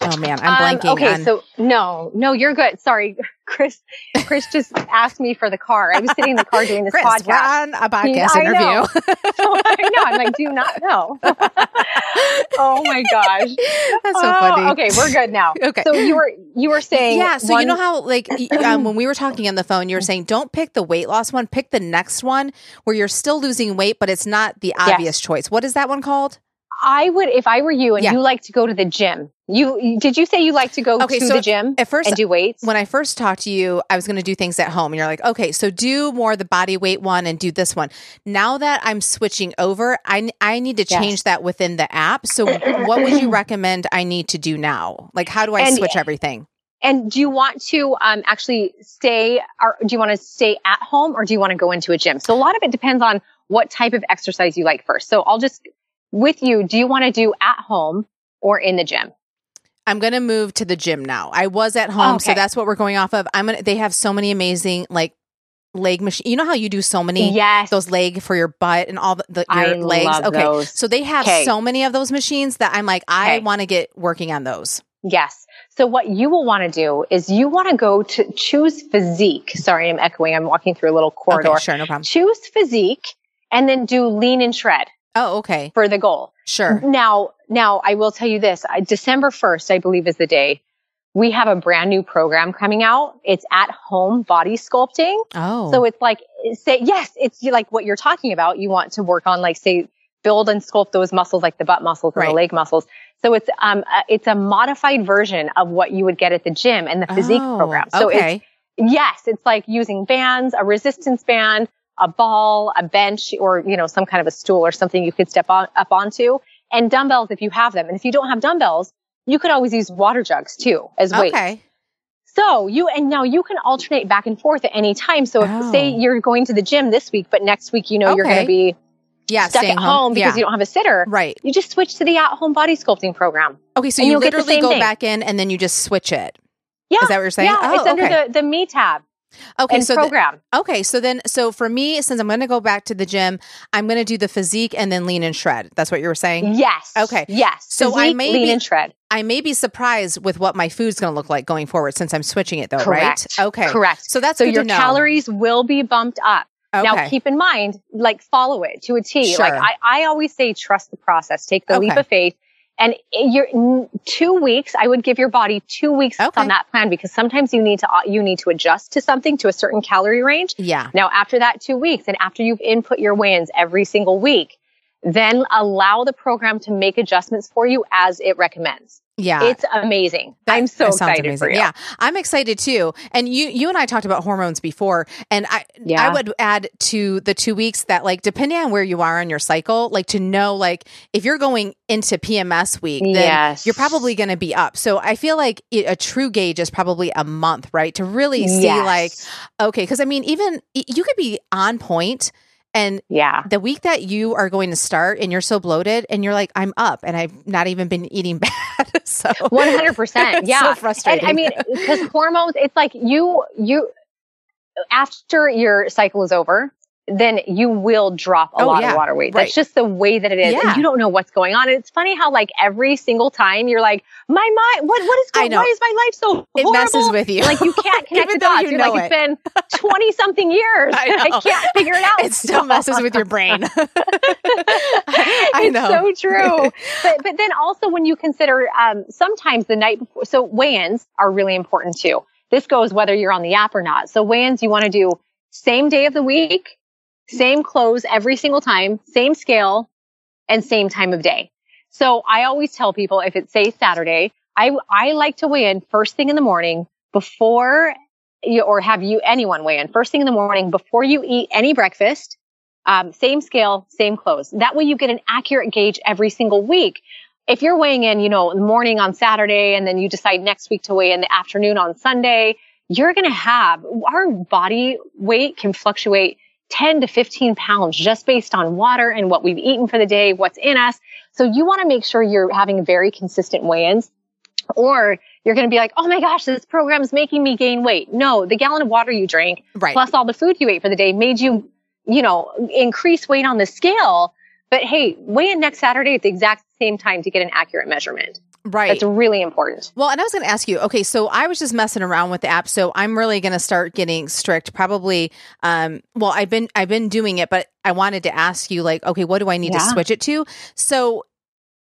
Oh man, I'm blanking. Um, okay, on... so no, no, you're good. Sorry, Chris. Chris just asked me for the car. I was sitting in the car doing this Chris, podcast. We're on a podcast he, interview. I know. So, I know. I'm like, do not know. Oh my gosh, that's so oh, funny. Okay, we're good now. Okay, so you were you were saying yeah. So one... you know how like um, when we were talking on the phone, you were saying don't pick the weight loss one. Pick the next one where you're still losing weight, but it's not the obvious yes. choice. What is that one called? I would, if I were you and yeah. you like to go to the gym, you, did you say you like to go okay, to so the gym at first, and do weights? When I first talked to you, I was going to do things at home and you're like, okay, so do more the body weight one and do this one. Now that I'm switching over, I, I need to change yes. that within the app. So what would you recommend I need to do now? Like, how do I and, switch everything? And do you want to um, actually stay, or do you want to stay at home or do you want to go into a gym? So a lot of it depends on what type of exercise you like first. So I'll just... With you, do you want to do at home or in the gym? I'm going to move to the gym now. I was at home, okay. so that's what we're going off of. I'm gonna. They have so many amazing like leg machines. You know how you do so many yes. those leg for your butt and all the, the your I legs. Love okay, those. So they have okay. so many of those machines that I'm like, I okay. want to get working on those. Yes. So what you will want to do is you want to go to choose physique. Sorry, I'm echoing. I'm walking through a little corridor. Okay, sure, no problem. Choose physique and then do lean and shred. Oh, okay. For the goal. Sure. Now, now I will tell you this. I, December first, I believe is the day. We have a brand new program coming out. It's at home body sculpting. Oh. So it's like, say, yes, it's like what you're talking about. You want to work on like, say, build and sculpt those muscles, like the butt muscles and right. the leg muscles. So it's, um, uh, it's a modified version of what you would get at the gym and the physique oh, program. So okay. it's, yes, it's like using bands, a resistance band, a ball, a bench, or, you know, some kind of a stool or something you could step on, up onto, and dumbbells if you have them. And if you don't have dumbbells, you could always use water jugs too as weights. Okay. So you, and now you can alternate back and forth at any time. So if, oh. say you're going to the gym this week, but next week, you know, okay. you're going to be yeah, stuck at home, home because yeah. you don't have a sitter. Right. You just switch to the at home body sculpting program. Okay. So you literally go thing. back in and then you just switch it. Yeah. Is that what you're saying? Yeah. Oh, it's okay. under the, the Me tab. Okay. So program. The, okay. So then, so for me, since I'm going to go back to the gym, I'm going to do the physique and then lean and shred. That's what you were saying? Yes. Okay. Yes. So physique, I may lean be, and shred. I may be surprised with what my food's going to look like going forward since I'm switching it though, Correct. right? Okay. Correct. So that's so good your to know. Calories will be bumped up. Okay. Now keep in mind, like follow it to a T. Sure. Like I, I always say, trust the process, take the okay. leap of faith. And you're two weeks, I would give your body two weeks okay. on that plan because sometimes you need to, you need to adjust to something to a certain calorie range. Yeah. Now after that two weeks and after you've input your weigh-ins every single week, then allow the program to make adjustments for you as it recommends. Yeah. It's amazing. That, I'm so excited amazing. for you. Yeah. I'm excited too. And you, you and I talked about hormones before, and I, yeah. I would add to the two weeks that like, depending on where you are on your cycle, like to know, like if you're going into P M S week, then yes. you're probably going to be up. So I feel like it, a true gauge is probably a month, right? To really see yes. like, okay. Cause I mean, even you could be on point. And yeah. the week that you are going to start and you're so bloated and you're like, I'm up and I've not even been eating bad. So one hundred percent. Yeah. So frustrating. And, I mean, because hormones, it's like you, you, after your cycle is over, then you will drop a oh, lot yeah. of water weight. Right. That's just the way that it is. Yeah. And you don't know what's going on. And it's funny how like every single time you're like, my mind, what, what is going on? Why is my life so horrible? It messes with you. Like you can't connect the dots. You you're like, it. It's been twenty something years. I, I can't figure it out. It still messes with your brain. I, I it's know. It's so true. but, but then also when you consider um, sometimes the night before, so weigh-ins are really important too. This goes whether you're on the app or not. So weigh-ins, you want to do same day of the week, same clothes every single time, same scale, and same time of day. So I always tell people if it's say Saturday, I, I like to weigh in first thing in the morning before you, or have you anyone weigh in first thing in the morning before you eat any breakfast, um, same scale, same clothes. That way you get an accurate gauge every single week. If you're weighing in, you know, in the morning on Saturday, and then you decide next week to weigh in the afternoon on Sunday, you're going to have, our body weight can fluctuate ten to fifteen pounds just based on water and what we've eaten for the day, what's in us. So you want to make sure you're having very consistent weigh-ins, or you're going to be like, oh my gosh, this program is making me gain weight. No, the gallon of water you drank, right, plus all the food you ate for the day made you, you know, increase weight on the scale. But hey, weigh in next Saturday at the exact same time to get an accurate measurement. Right. That's really important. Well, and I was going to ask you, okay, so I was just messing around with the app. So I'm really going to start getting strict probably. Um, well, I've been, I've been doing it, but I wanted to ask you like, okay, what do I need yeah. to switch it to? So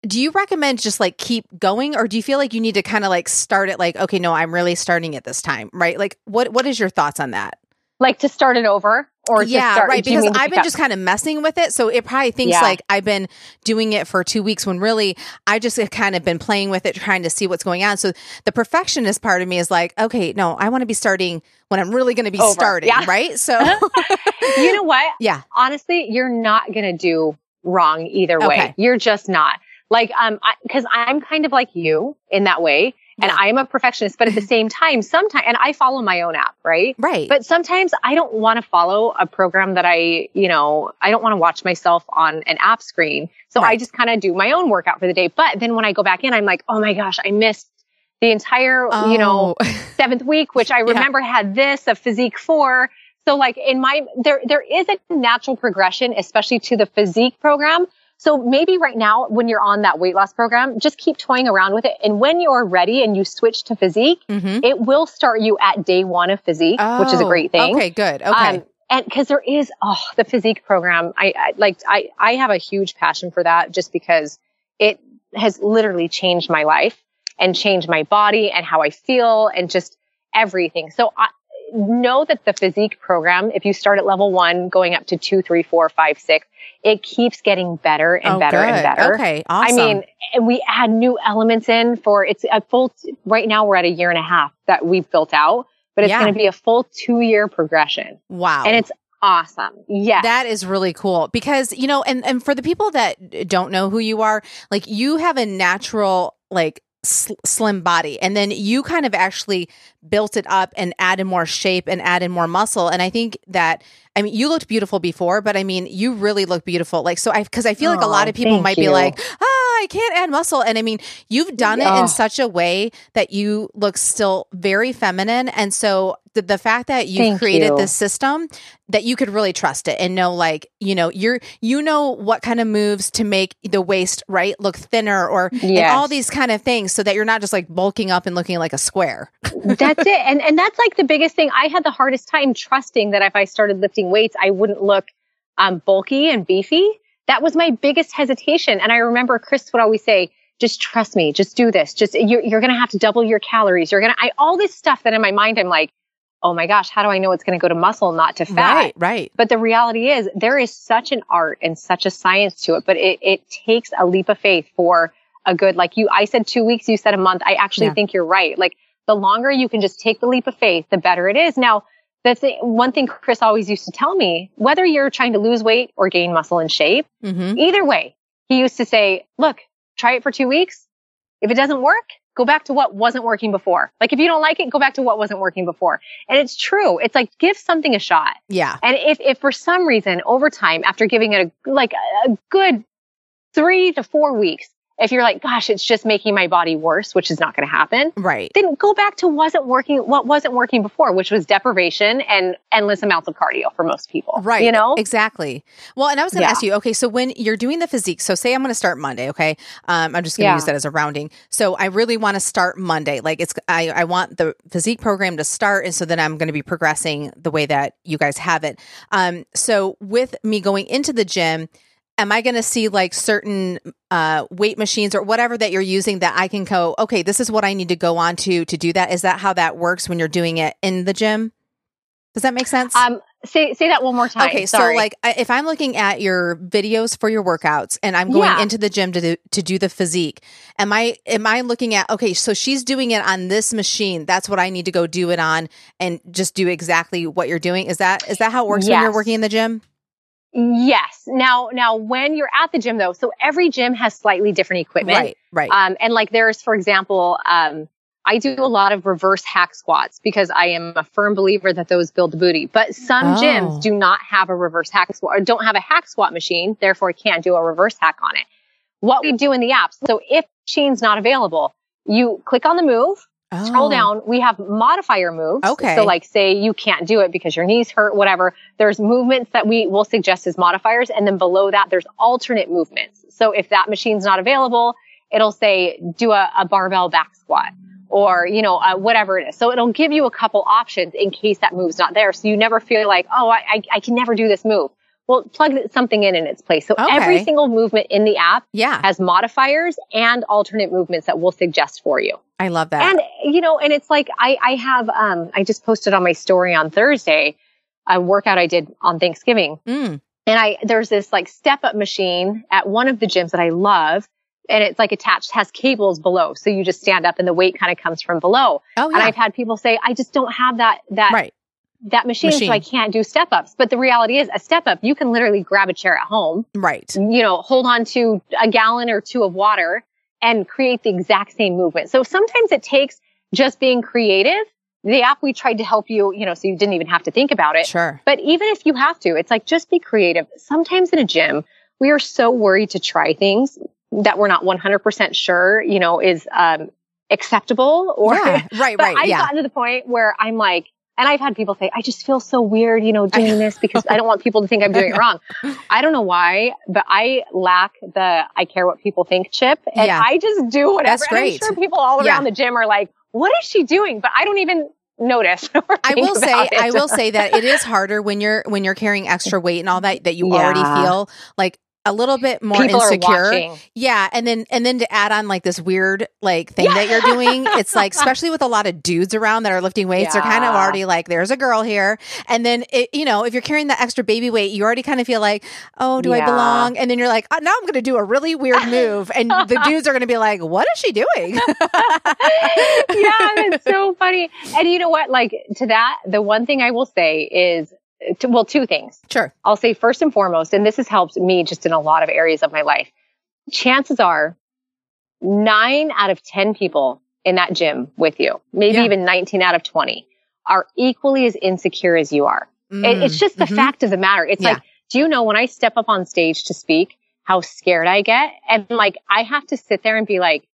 do you recommend just like keep going, or do you feel like you need to kind of like start it like, okay, no, I'm really starting it this time, right? Like what, what is your thoughts on that? Like to start it over? Or yeah, start, right. Because I've been up? just kind of messing with it. So it probably thinks yeah. like I've been doing it for two weeks when really I just have kind of been playing with it, trying to see what's going on. So the perfectionist part of me is like, okay, no, I want to be starting when I'm really going to be over. starting. Yeah. Right. So you know what? Yeah. Honestly, you're not going to do wrong either way. Okay. You're just not like, um, I, cause I'm kind of like you in that way. And yeah. I am a perfectionist, but at the same time, sometimes, and I follow my own app, right? Right. But sometimes I don't want to follow a program that I, you know, I don't want to watch myself on an app screen. So right. I just kind of do my own workout for the day. But then when I go back in, I'm like, oh my gosh, I missed the entire, oh. you know, seventh week, which I remember yeah. had this, a physique four. So like in my, there, there is a natural progression, especially to the physique program. So maybe right now when you're on that weight loss program, just keep toying around with it. And when you're ready and you switch to physique, mm-hmm. it will start you at day one of physique, oh, which is a great thing. Okay, good. Okay. Um, and because there is, oh, the physique program, I, I like, I, I have a huge passion for that just because it has literally changed my life and changed my body and how I feel and just everything. So I know that the physique program, if you start at level one, going up to two, three, four, five, six, it keeps getting better and oh, better good. and better. Okay, awesome. I mean, and we add new elements in for, it's a full, right now we're at a year and a half that we've built out, but it's yeah. going to be a full two year progression. Wow. And it's awesome. Yeah. That is really cool because, you know, and, and for the people that don't know who you are, like you have a natural, like, slim body. And then you kind of actually built it up and added more shape and added more muscle. And I think that, I mean, you looked beautiful before, but I mean, you really look beautiful. Like, so I, cause I feel like oh, a lot of people might you. be like, ah, I can't add muscle. And I mean, you've done yeah. it in such a way that you look still very feminine. And so the, the fact that you thank created you. this system that you could really trust it and know, like, you know, you're, you know, what kind of moves to make the waist, right, look thinner or yes. all these kind of things so that you're not just like bulking up and looking like a square. That's it. And, and that's like the biggest thing. I had the hardest time trusting that if I started lifting weights, I wouldn't look um, bulky and beefy. That was my biggest hesitation. And I remember Chris would always say, just trust me, just do this. Just, you're, you're going to have to double your calories. You're going to, I, all this stuff that in my mind, I'm like, oh my gosh, how do I know it's going to go to muscle, not to fat? Right, right. But the reality is there is such an art and such a science to it, but it, it takes a leap of faith for a good, like you, I said two weeks, you said a month. I actually yeah. think you're right. Like the longer you can just take the leap of faith, the better it is. Now, that's the one thing Chris always used to tell me, whether you're trying to lose weight or gain muscle and shape, mm-hmm. either way, he used to say, look, try it for two weeks. If it doesn't work, go back to what wasn't working before. Like if you don't like it, go back to what wasn't working before. And it's true. It's like, give something a shot. Yeah. And if, if for some reason over time, after giving it a, like a good three to four weeks, If you're like, gosh, it's just making my body worse, which is not going to happen. Right. Then go back to wasn't working, what wasn't working before, which was deprivation and endless amounts of cardio for most people. Right. You know? Exactly. Well, and I was going to yeah. ask you, okay, so when you're doing the physique, so say I'm going to start Monday, okay? Um, I'm just going to yeah. use that as a rounding. So I really want to start Monday. Like it's, I, I want the physique program to start. And so then I'm going to be progressing the way that you guys have it. Um, so with me going into the gym, am I going to see like certain uh, weight machines or whatever that you're using that I can go, okay, this is what I need to go on to to do that? Is that how that works when you're doing it in the gym? Does that make sense? Um, say say that one more time. Okay, Sorry. So like if I'm looking at your videos for your workouts and I'm going yeah. into the gym to do, to do the physique, am I am I looking at, okay, so she's doing it on this machine. That's what I need to go do it on and just do exactly what you're doing. Is that is that how it works yes. when you're working in the gym? Yes. Now, now when you're at the gym though, so every gym has slightly different equipment. Right, right. Um, and like there's, for example, um, I do a lot of reverse hack squats because I am a firm believer that those build the booty, but some oh. gyms do not have a reverse hack squat or don't have a hack squat machine. Therefore, I can't do a reverse hack on it. What we do in the apps. So if machine's not available, you click on the move, oh. scroll down. We have modifier moves. Okay. So like say you can't do it because your knees hurt, whatever. There's movements that we will suggest as modifiers. And then below that, there's alternate movements. So if that machine's not available, it'll say do a, a barbell back squat or, you know, uh, whatever it is. So it'll give you a couple options in case that move's not there. So you never feel like, oh, I, I, I can never do this move. Well, plug something in in its place. So okay. every single movement in the app yeah. has modifiers and alternate movements that we'll suggest for you. I love that. And, you know, and it's like I, I have, um, I just posted on my story on Thursday, a workout I did on Thanksgiving. Mm. And I there's this like step up machine at one of the gyms that I love. And it's like attached, has cables below. So you just stand up and the weight kind of comes from below. Oh, yeah. And I've had people say, I just don't have that, that. Right. that machine, machine, so I can't do step-ups. But the reality is, a step-up, you can literally grab a chair at home, right? You know, hold on to a gallon or two of water and create the exact same movement. So sometimes it takes just being creative. The app, we tried to help you, you know, so you didn't even have to think about it. Sure. But even if you have to, it's like, just be creative. Sometimes in a gym, we are so worried to try things that we're not one hundred percent sure, you know, is um, acceptable. Or yeah, right, but right. I've yeah. gotten to the point where I'm like, and I've had people say, I just feel so weird, you know, doing this because I don't want people to think I'm doing it wrong. I don't know why, but I lack the I care what people think chip. And yeah. I just do whatever. That's great. And I'm sure people all around yeah. the gym are like, what is she doing? But I don't even notice. I will say, it. I will say that it is harder when you're, when you're carrying extra weight and all that, that you yeah. already feel like a little bit more people insecure. Yeah. And then, and then to add on like this weird, like thing yeah. that you're doing, it's like, especially with a lot of dudes around that are lifting weights, yeah. they're kind of already like, there's a girl here. And then, it, you know, if you're carrying that extra baby weight, you already kind of feel like, oh, do yeah. I belong? And then you're like, oh, now I'm going to do a really weird move. And the dudes are going to be like, what is she doing? yeah. It's so funny. And you know what? Like to that, the one thing I will say is, well, two things. Sure. I'll say first and foremost, and this has helped me just in a lot of areas of my life. Chances are nine out of ten people in that gym with you, maybe yeah. even nineteen out of twenty, are equally as insecure as you are. Mm. It, it's just the mm-hmm. fact of the matter. It's yeah. like, do you know when I step up on stage to speak, how scared I get? And like, I have to sit there and be like,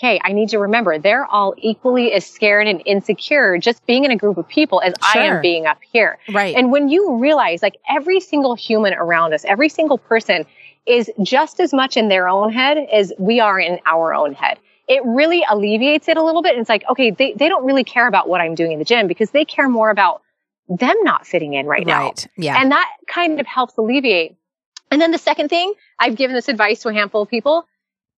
okay, I need to remember they're all equally as scared and insecure just being in a group of people as sure. I am being up here. Right. And when you realize like every single human around us, every single person is just as much in their own head as we are in our own head. It really alleviates it a little bit. And it's like, okay, they, they don't really care about what I'm doing in the gym because they care more about them not fitting in right, right. now. Yeah. And that kind of helps alleviate. And then the second thing, I've given this advice to a handful of people.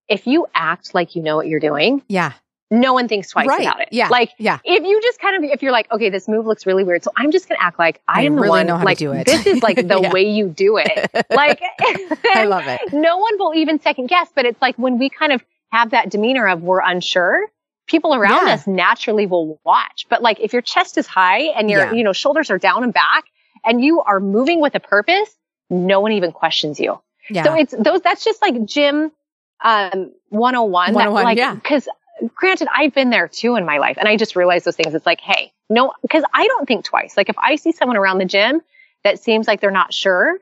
If you act like you know what you're doing, yeah, no one thinks twice right. about it. Yeah. Like, yeah. if you just kind of, if you're like, okay, this move looks really weird, so I'm just going to act like I, I am really the one, know how like, to do it. This is like the yeah. way you do it. Like, I love it. No one will even second guess, but it's like when we kind of have that demeanor of we're unsure, people around yeah. us naturally will watch. But like, if your chest is high and your, yeah. you know, shoulders are down and back and you are moving with a purpose, no one even questions you. Yeah. So it's those, that's just like gym Um, one oh one, that, like, yeah. cause granted, I've been there too in my life. And I just realized those things. It's like, hey, no, cause I don't think twice. Like if I see someone around the gym that seems like they're not sure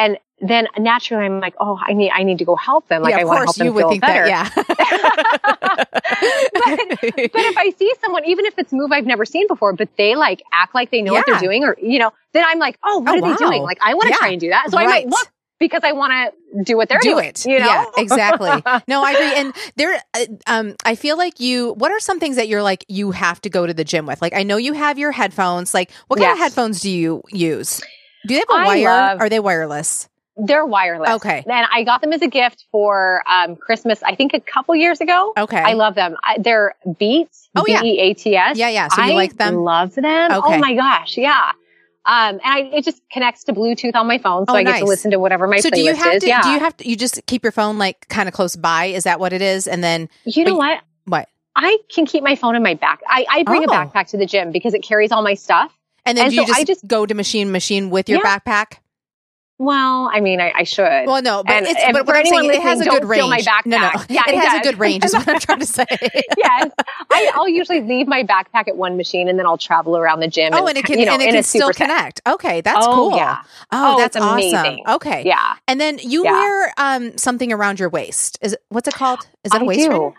And then naturally I'm like, oh, I need, I need to go help them. Like yeah, I want to help them feel better. That, yeah. but, but if I see someone, even if it's a move I've never seen before, but they like act like they know yeah. what they're doing, or, you know, then I'm like, oh, what oh, are wow. they doing? Like, I want to yeah. try and do that. So right. I might look. Because I want to do what they're do doing. It. You know? Yeah, exactly. No, I agree. And there, um, I feel like you, what are some things that you're like, you have to go to the gym with? Like, I know you have your headphones. Like, what kind yes. of headphones do you use? Do they have a I wire? Love, are they wireless? They're wireless. Okay. And I got them as a gift for um, Christmas, I think a couple years ago. Okay. I love them. I, they're Beats, oh, yeah. B E A T S. Yeah, yeah. So you I like them? I love them. Okay. Oh my gosh. Yeah. Um, and I, it just connects to Bluetooth on my phone, so oh, I nice. get to listen to whatever my so playlist do you have is. To, yeah. Do you have to? You just keep your phone like kind of close by. Is that what it is? And then you know you, what? What I can keep my phone in my back. I, I bring oh. a backpack to the gym because it carries all my stuff. And then and do so you just, just go to machine machine with your yeah. backpack? Well, I mean, I, I should. Well, no, but and, it's, and but what I'm saying, it has a good range. My backpack. No, no, yeah, it, it has does. a good range is what I'm trying to say. Yes, I, I'll usually leave my backpack at one machine and then I'll travel around the gym. Oh, and, and it can, you know, and it can still connect. Set. Okay, that's oh, cool. Yeah. Oh, oh, that's amazing. Awesome. Okay, yeah. And then you yeah. wear um, something around your waist. Is it, what's it called? Is that I a waist do. Trainer?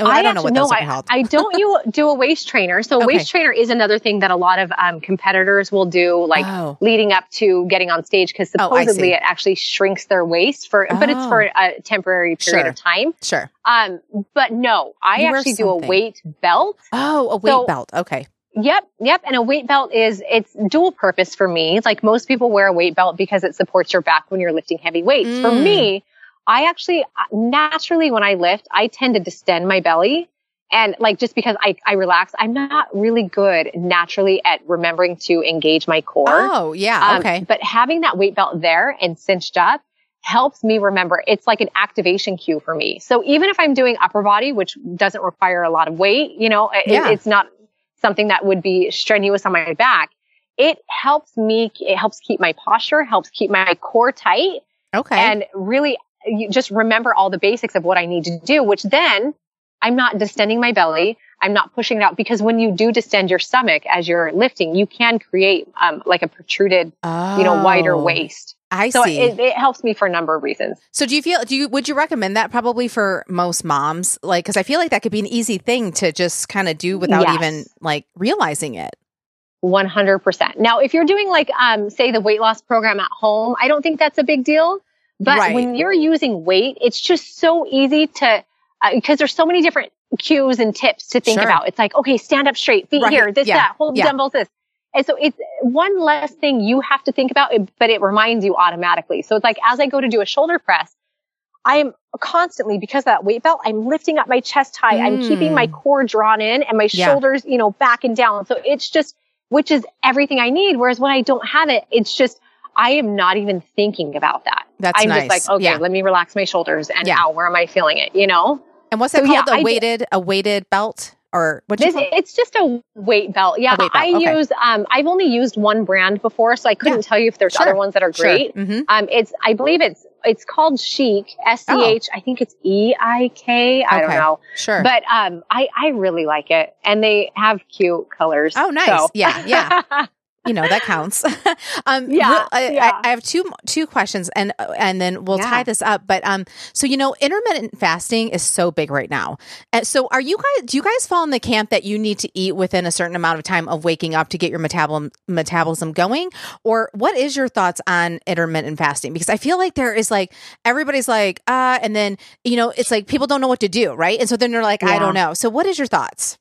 Oh, I, I don't actually, know what those no, are called. I, I don't you do a waist trainer. So a okay. waist trainer is another thing that a lot of um, competitors will do, like oh. leading up to getting on stage, because supposedly oh, it actually shrinks their waist for, oh. but it's for a temporary period sure. of time. Sure. Um, but no, I you actually do a weight belt. Oh, a weight so, belt. Okay. Yep. Yep. And a weight belt is, it's dual purpose for me. It's like most people wear a weight belt because it supports your back when you're lifting heavy weights. Mm. For me, I actually, naturally, when I lift, I tend to distend my belly. And like, just because I, I relax, I'm not really good naturally at remembering to engage my core. Oh, yeah. Um, okay. But having that weight belt there and cinched up helps me remember. It's like an activation cue for me. So even if I'm doing upper body, which doesn't require a lot of weight, you know, it, yeah. it's not something that would be strenuous on my back. It helps me, it helps keep my posture, helps keep my core tight. Okay. And really, you just remember all the basics of what I need to do, which then I'm not distending my belly. I'm not pushing it out, because when you do distend your stomach as you're lifting, you can create um, like a protruded, oh, you know, wider waist. I so see. It, it helps me for a number of reasons. So do you feel, do you, would you recommend that probably for most moms? Like, cause I feel like that could be an easy thing to just kind of do without yes. even like realizing it. one hundred percent. Now, if you're doing like, um, say the weight loss program at home, I don't think that's a big deal. But right. when you're using weight, it's just so easy to, because uh, there's so many different cues and tips to think sure. about. It's like, okay, stand up straight, feet right. here, this, yeah. that, hold yeah. the dumbbells, this. And so it's one less thing you have to think about, but it reminds you automatically. So it's like, as I go to do a shoulder press, I'm constantly, because of that weight belt, I'm lifting up my chest high. Mm. I'm keeping my core drawn in and my shoulders, yeah. you know, back and down. So it's just, which is everything I need. Whereas when I don't have it, it's just, I am not even thinking about that. That's I'm nice. I'm just like, okay, yeah. let me relax my shoulders and yeah. ow, where am I feeling it? You know? And what's that so, called? Yeah, a I weighted, d- a weighted belt or what? This, it? It's just a weight belt. Yeah. Weight belt. I okay. use, um, I've only used one brand before, so I couldn't yeah. tell you if there's sure. other ones that are sure. great. Mm-hmm. Um, it's, I believe it's, it's called Schiek, S C H. Oh. I think it's E I K. I okay. don't know. Sure. But, um, I, I really like it, and they have cute colors. Oh, nice. So. Yeah. Yeah. You know, that counts. um, yeah, I, yeah. I, I have two, two questions, and, and then we'll yeah. tie this up. But, um, so, you know, intermittent fasting is so big right now. And so are you guys, do you guys fall in the camp that you need to eat within a certain amount of time of waking up to get your metabolism, metabolism going? Or what is your thoughts on intermittent fasting? Because I feel like there is like, everybody's like, uh, and then, you know, it's like, people don't know what to do. Right. And so then they're like, yeah. I don't know. So what is your thoughts?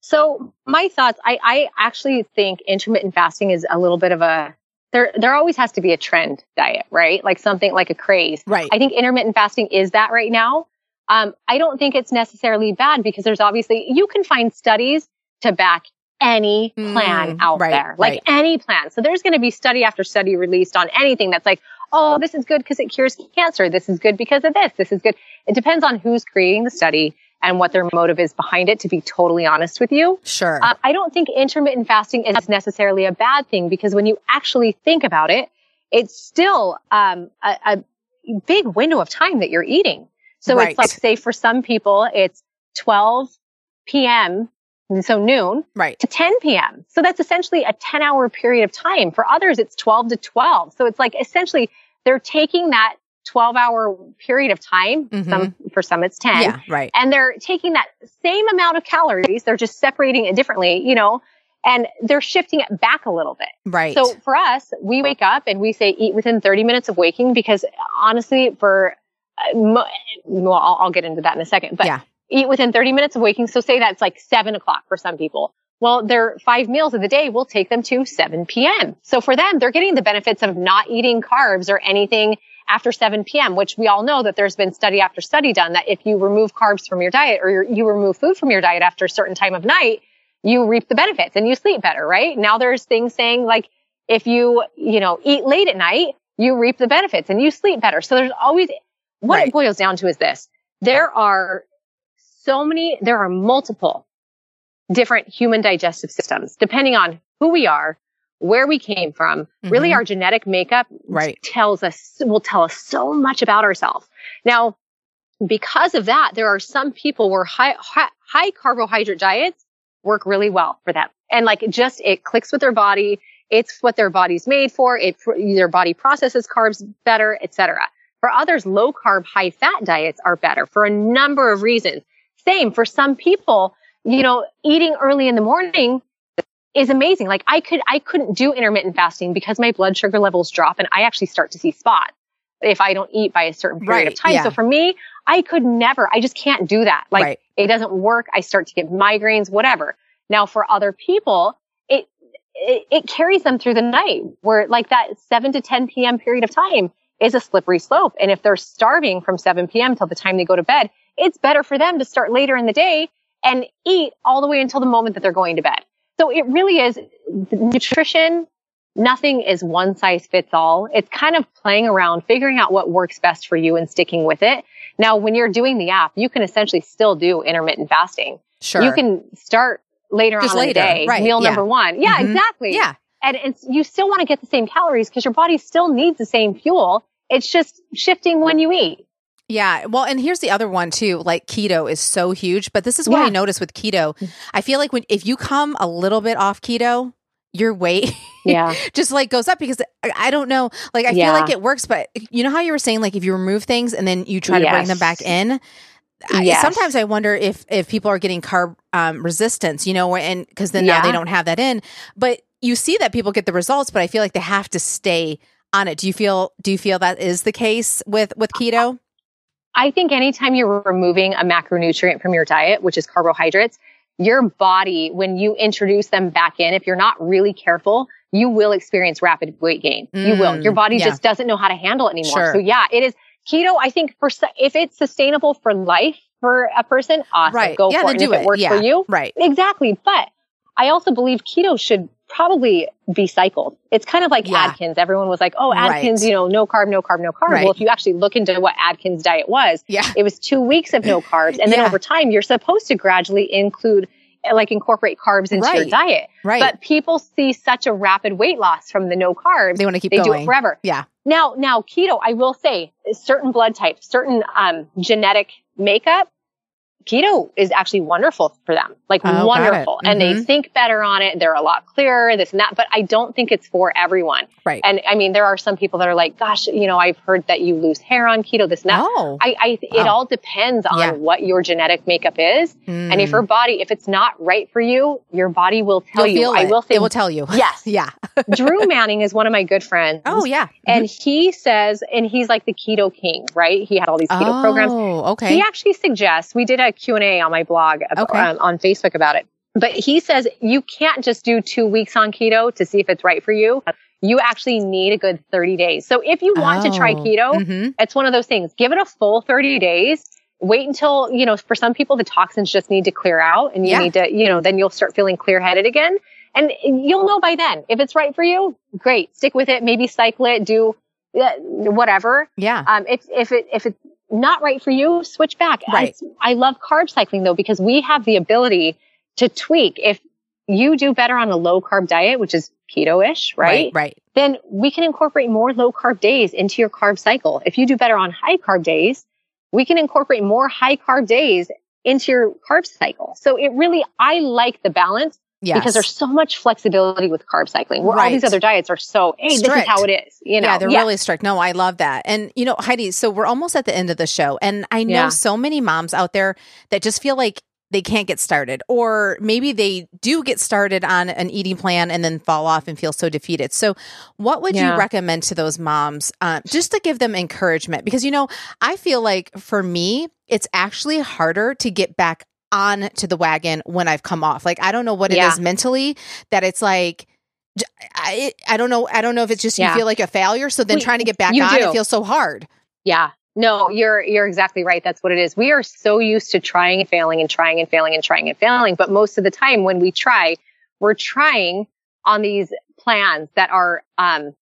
So my thoughts, I, I actually think intermittent fasting is a little bit of a, there there always has to be a trend diet, right? Like something like a craze. Right. I think intermittent fasting is that right now. Um, I don't think it's necessarily bad, because there's obviously, you can find studies to back any plan mm, out right, there, like right. any plan. So there's going to be study after study released on anything that's like, oh, this is good because it cures cancer. This is good because of this. This is good. It depends on who's creating the study and what their motive is behind it, to be totally honest with you. Sure. Uh, I don't think intermittent fasting is necessarily a bad thing, because when you actually think about it, it's still um, a, a big window of time that you're eating. So right. it's like, say for some people, it's twelve p.m., so noon right. to ten p.m. So that's essentially a ten-hour period of time. For others, it's twelve to twelve. So it's like essentially they're taking that twelve hour period of time. Mm-hmm. Some, for some it's ten. Yeah, right. And they're taking that same amount of calories. They're just separating it differently, you know, and they're shifting it back a little bit. Right. So for us, we wake up and we say eat within thirty minutes of waking, because honestly, for, well, I'll, I'll get into that in a second, but yeah. Eat within thirty minutes of waking. So say that's like seven o'clock for some people. Well, their five meals of the day will take them to seven p.m. So for them, they're getting the benefits of not eating carbs or anything after seven p.m., which we all know that there's been study after study done that if you remove carbs from your diet or you remove food from your diet after a certain time of night, you reap the benefits and you sleep better, right? Now there's things saying like if you, you know, eat late at night, you reap the benefits and you sleep better. So there's always, what right. it boils down to is this. There are so many, there are multiple different human digestive systems, depending on who we are, where we came from. Mm-hmm. Really, our genetic makeup right. tells us, will tell us so much about ourselves. Now, because of that, there are some people where high, high, high carbohydrate diets work really well for them. And like just, it clicks with their body. It's what their body's made for. It, their body processes carbs better, et cetera. For others, low carb, high fat diets are better for a number of reasons. Same for some people. You know, eating early in the morning is amazing. Like I could, I couldn't do intermittent fasting because my blood sugar levels drop and I actually start to see spots if I don't eat by a certain period right, of time. Yeah. So for me, I could never, I just can't do that. Like right. it doesn't work. I start to get migraines, whatever. Now for other people, it, it, it carries them through the night where like that seven to ten p.m. period of time is a slippery slope. And if they're starving from seven p.m. till the time they go to bed, it's better for them to start later in the day and eat all the way until the moment that they're going to bed. So it really is nutrition. Nothing is one size fits all. It's kind of playing around, figuring out what works best for you and sticking with it. Now, when you're doing the app, you can essentially still do intermittent fasting. Sure. You can start later Just on later, in the day, right. meal yeah. number one. Yeah, mm-hmm. exactly. Yeah. And, and you still want to get the same calories because your body still needs the same fuel. It's just shifting when you eat. Yeah. Well, and here's the other one too, like keto is so huge, but this is what yeah. I noticed with keto. I feel like when, if you come a little bit off keto, your weight yeah. just like goes up because I don't know, like I yeah. feel like it works, but you know how you were saying, like if you remove things and then you try yes. to bring them back in, yes. I, sometimes I wonder if, if people are getting carb um, resistance, you know, and cause then yeah. now they don't have that in, but you see that people get the results, but I feel like they have to stay on it. Do you feel, do you feel that is the case with, with keto? I think anytime you're removing a macronutrient from your diet, which is carbohydrates, your body, when you introduce them back in, if you're not really careful, you will experience rapid weight gain. Mm, you will. Your body yeah. just doesn't know how to handle it anymore. Sure. So yeah, it is keto. I think for if it's sustainable for life for a person, awesome, right. go yeah, for it. Do and if it, it works yeah. for you, right? Exactly. But I also believe keto should probably be cycled. It's kind of like yeah. Atkins. Everyone was like, oh, Atkins, right. you know, no carb, no carb, no carb. Right. Well, if you actually look into what Atkins diet was, yeah. it was two weeks of no carbs. And yeah. then over time, you're supposed to gradually include, like incorporate carbs into right. your diet. Right. But people see such a rapid weight loss from the no carbs. They want to keep they going. They do it forever. Yeah. Now, now keto, I will say certain blood types, certain um, genetic makeup, keto is actually wonderful for them, like oh, wonderful. Mm-hmm. And they think better on it. They're a lot clearer, this and that, but I don't think it's for everyone. Right. And I mean, there are some people that are like, gosh, you know, I've heard that you lose hair on keto, this and that. Oh. I, I, it oh. all depends on yeah. what your genetic makeup is. Mm. And if your body, if it's not right for you, your body will tell You'll you. Feel I it. will say, it will tell you. Yes. yeah. Drew Manning is one of my good friends. Oh yeah. And mm-hmm. he says, and he's like the keto king, right? He had all these keto oh, programs. Okay. He actually suggests, we did a Q and A on my blog okay. um, on Facebook about it. But he says you can't just do two weeks on keto to see if it's right for you. You actually need a good thirty days. So if you want oh. to try keto, mm-hmm. it's one of those things. Give it a full thirty days. Wait until, you know, for some people, the toxins just need to clear out and you yeah. need to, you know, then you'll start feeling clear-headed again. And you'll know by then if it's right for you. Great. Stick with it. Maybe cycle it. Do uh, whatever. Yeah. Um, if, if it, if it's, not right for you, switch back. Right. I, I love carb cycling though, because we have the ability to tweak. If you do better on a low carb diet, which is keto-ish, right? Right. right. Then we can incorporate more low carb days into your carb cycle. If you do better on high carb days, we can incorporate more high carb days into your carb cycle. So it really, I like the balance. Yes. Because there's so much flexibility with carb cycling. Where right. all these other diets are so, hey, strict. This is how it is. You know? Yeah, they're yeah. really strict. No, I love that. And, you know, Heidi, so we're almost at the end of the show. And I know yeah. so many moms out there that just feel like they can't get started, or maybe they do get started on an eating plan and then fall off and feel so defeated. So what would yeah. you recommend to those moms uh, just to give them encouragement? Because, you know, I feel like for me, it's actually harder to get back on to the wagon when I've come off. Like, I don't know what it yeah. is mentally that it's like, I, I don't know. I don't know if it's just, yeah. you feel like a failure. So then we, trying to get back on, do. It feels so hard. Yeah. No, you're you're exactly right. That's what it is. We are so used to trying and failing and trying and failing and trying and failing. But most of the time when we try, we're trying on these plans that are um,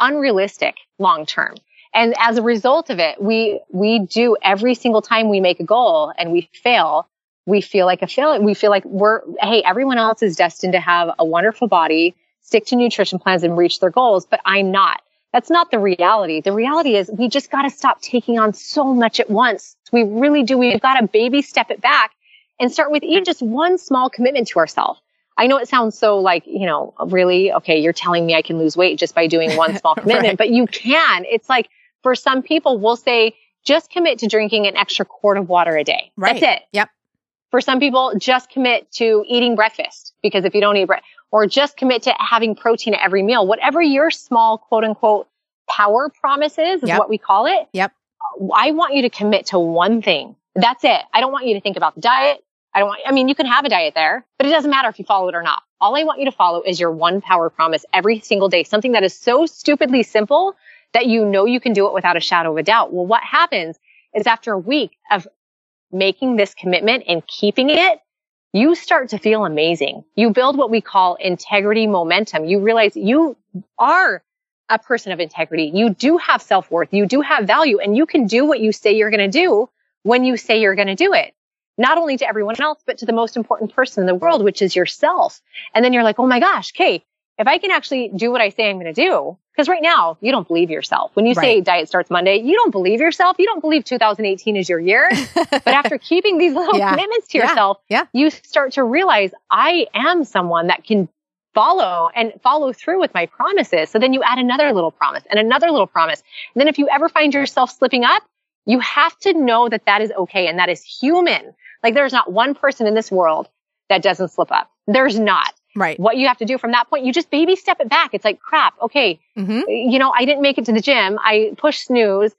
unrealistic long term. And as a result of it, we we do every single time we make a goal and we fail, we feel like a failure. We feel like we're, hey, everyone else is destined to have a wonderful body, stick to nutrition plans and reach their goals, but I'm not. That's not the reality. The reality is we just got to stop taking on so much at once. We really do. We've got to baby step it back and start with even just one small commitment to ourselves. I know it sounds so like, you know, really, okay, you're telling me I can lose weight just by doing one small commitment, right. but you can. It's like for some people, we'll say, just commit to drinking an extra quart of water a day. Right. That's it. Yep. For some people, just commit to eating breakfast, because if you don't eat breakfast, or just commit to having protein at every meal, whatever your small quote unquote power promise is, is yep. what we call it. Yep. I want you to commit to one thing. That's it. I don't want you to think about the diet. I don't want, I mean, you can have a diet there, but it doesn't matter if you follow it or not. All I want you to follow is your one power promise every single day. Something that is so stupidly simple that you know you can do it without a shadow of a doubt. Well, what happens is after a week of making this commitment and keeping it, you start to feel amazing. You build what we call integrity momentum. You realize you are a person of integrity. You do have self-worth. You do have value, and you can do what you say you're going to do when you say you're going to do it. Not only to everyone else, but to the most important person in the world, which is yourself. And then you're like, oh my gosh, okay, if I can actually do what I say I'm going to do, because right now you don't believe yourself. When you right. say diet starts Monday, you don't believe yourself. You don't believe two thousand eighteen is your year. But after keeping these little yeah. commitments to yeah. yourself, yeah. you start to realize I am someone that can follow and follow through with my promises. So then you add another little promise and another little promise. And then if you ever find yourself slipping up, you have to know that that is okay. And that is human. Like there's not one person in this world that doesn't slip up. There's not. Right. What you have to do from that point, you just baby step it back. It's like, crap. Okay. Mm-hmm. You know, I didn't make it to the gym. I pushed snooze.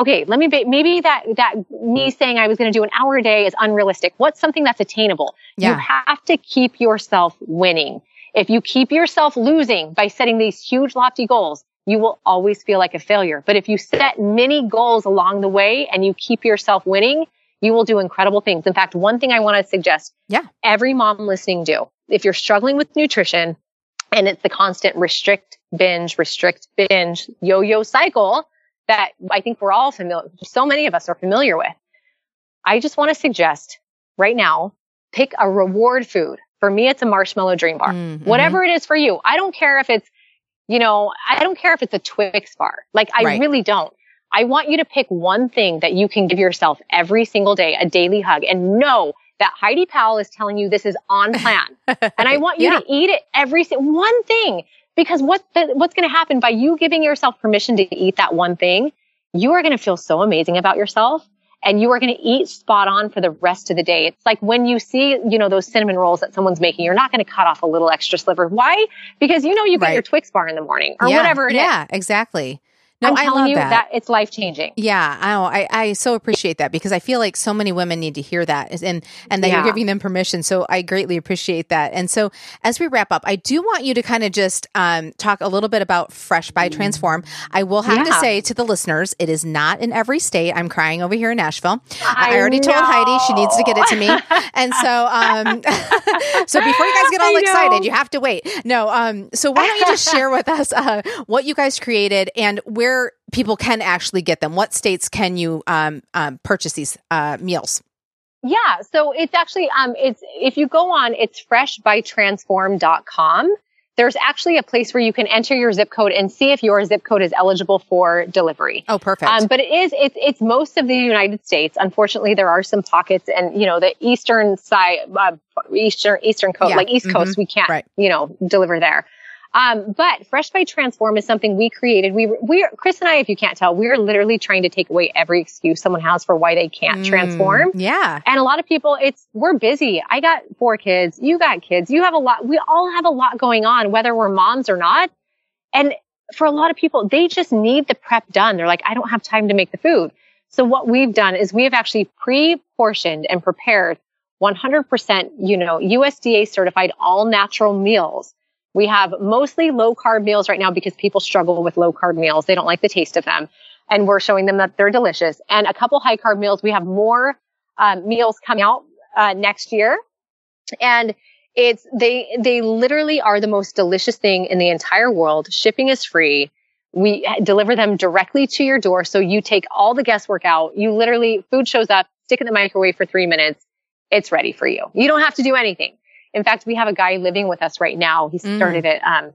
Okay. Let me, ba- maybe that, that me saying I was going to do an hour a day is unrealistic. What's something that's attainable? Yeah. You have to keep yourself winning. If you keep yourself losing by setting these huge lofty goals, you will always feel like a failure. But if you set many goals along the way and you keep yourself winning, you will do incredible things. In fact, one thing I want to suggest yeah. every mom listening do. If you're struggling with nutrition and it's the constant restrict, binge, restrict, binge, yo-yo cycle that I think we're all familiar, so many of us are familiar with. I just want to suggest right now, pick a reward food. For me, it's a marshmallow dream bar, mm-hmm. whatever it is for you. I don't care if it's, you know, I don't care if it's a Twix bar. Like I right. really don't. I want you to pick one thing that you can give yourself every single day, a daily hug, and know that Heidi Powell is telling you this is on plan. And I want you yeah. to eat it every single one thing, because what the, what's going to happen by you giving yourself permission to eat that one thing, you are going to feel so amazing about yourself and you are going to eat spot on for the rest of the day. It's like when you see, you know, those cinnamon rolls that someone's making, you're not going to cut off a little extra sliver. Why? Because you know, you got right. your Twix bar in the morning or yeah. whatever it yeah, is. Yeah, exactly. No, I'm telling I love you that. that it's life-changing. Yeah. I, I I so appreciate that, because I feel like so many women need to hear that, and, and that yeah. you're giving them permission. So I greatly appreciate that. And so as we wrap up, I do want you to kind of just um, talk a little bit about Fresh by Transform. I will have yeah. to say to the listeners, it is not in every state. I'm crying over here in Nashville. I, I already know. told Heidi she needs to get it to me. And so um, so before you guys get all excited, you have to wait. No. Um, so why don't you just share with us uh, what you guys created and where people can actually get them? What states can you um, um, purchase these uh, meals? Yeah, so it's actually um, it's if you go on, it's fresh by transform dot com. there's actually a place where you can enter your zip code and see if your zip code is eligible for delivery. Oh, perfect. Um, but it is, it's, it's most of the United States. Unfortunately, there are some pockets and, you know, the eastern side, uh, eastern, eastern coast, yeah. like East mm-hmm. Coast, we can't, right. you know, deliver there. Um, but Fresh by Transform is something we created. We, we, Chris and I, if you can't tell, we're literally trying to take away every excuse someone has for why they can't mm, transform. Yeah. And a lot of people, it's, we're busy. I got four kids. You got kids. You have a lot. We all have a lot going on, whether we're moms or not. And for a lot of people, they just need the prep done. They're like, I don't have time to make the food. So what we've done is we have actually pre-portioned and prepared one hundred percent, you know, U S D A certified all natural meals. We have mostly low carb meals right now because people struggle with low carb meals. They don't like the taste of them. And we're showing them that they're delicious. And a couple high carb meals. We have more um, meals coming out uh, next year. And it's, they, they literally are the most delicious thing in the entire world. Shipping is free. We deliver them directly to your door. So you take all the guesswork out. You literally, food shows up, stick it in the microwave for three minutes. It's ready for you. You don't have to do anything. In fact, we have a guy living with us right now. He started mm. at um,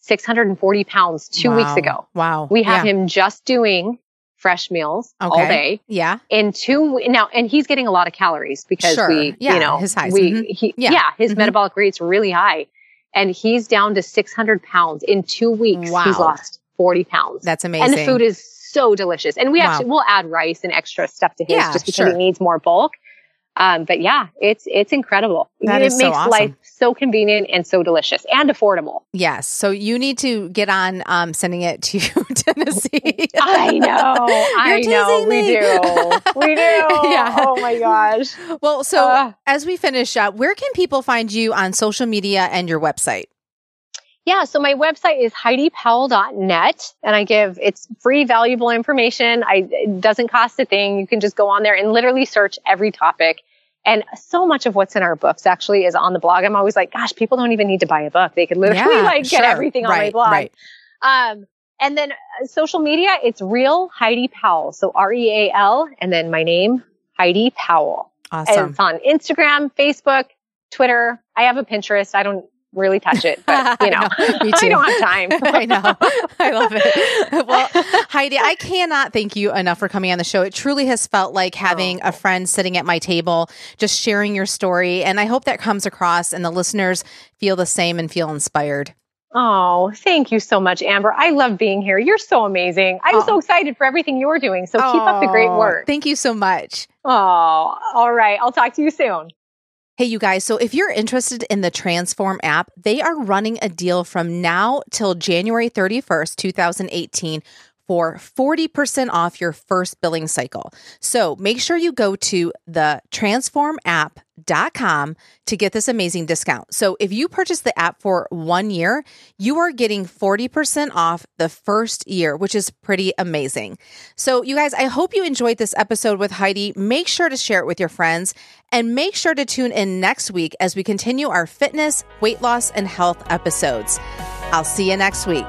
six hundred forty pounds two wow. weeks ago. Wow. We have yeah. him just doing fresh meals okay. all day. Yeah. In two now, and he's getting a lot of calories because sure. we, yeah. you know, his highs. we, mm-hmm. he, yeah. yeah, his mm-hmm. metabolic rate's really high, and he's down to six hundred pounds in two weeks. Wow. He's lost forty pounds. That's amazing. And the food is so delicious. And we wow. actually, we'll add rice and extra stuff to his yeah, just because sure. it needs more bulk. Um, but yeah, it's, it's incredible. That it is makes so awesome. Life so convenient and so delicious and affordable. Yes. So you need to get on, um, sending it to Tennessee. I know. I know. Me. We do. We do. Yeah. Oh my gosh. Well, so uh, as we finish up, where can people find you on social media and your website? Yeah. So my website is Heidi Powell dot net, and I give, it's free, valuable information. I, it doesn't cost a thing. You can just go on there and literally search every topic. And so much of what's in our books actually is on the blog. I'm always like, gosh, people don't even need to buy a book. They could literally yeah, like sure. get everything right, on my blog. Right. Um, and then uh, social media, it's Real Heidi Powell. So R E A L and then my name, Heidi Powell. Awesome. And it's on Instagram, Facebook, Twitter. I have a Pinterest. I don't really touch it, but you know, I, know. Me too. I don't have time. I know. I love it. Well, Heidi, I cannot thank you enough for coming on the show. It truly has felt like having oh. a friend sitting at my table, just sharing your story. And I hope that comes across and the listeners feel the same and feel inspired. Oh, thank you so much, Amber. I love being here. You're so amazing. I'm oh. so excited for everything you're doing. So oh. keep up the great work. Thank you so much. Oh, all right. I'll talk to you soon. Hey, you guys, so if you're interested in the Transform app, they are running a deal from now till January thirty-first, two thousand eighteen for forty percent off your first billing cycle. So make sure you go to the transform app dot com to get this amazing discount. So if you purchase the app for one year, you are getting forty percent off the first year, which is pretty amazing. So you guys, I hope you enjoyed this episode with Heidi. Make sure to share it with your friends and make sure to tune in next week as we continue our fitness, weight loss, and health episodes. I'll see you next week.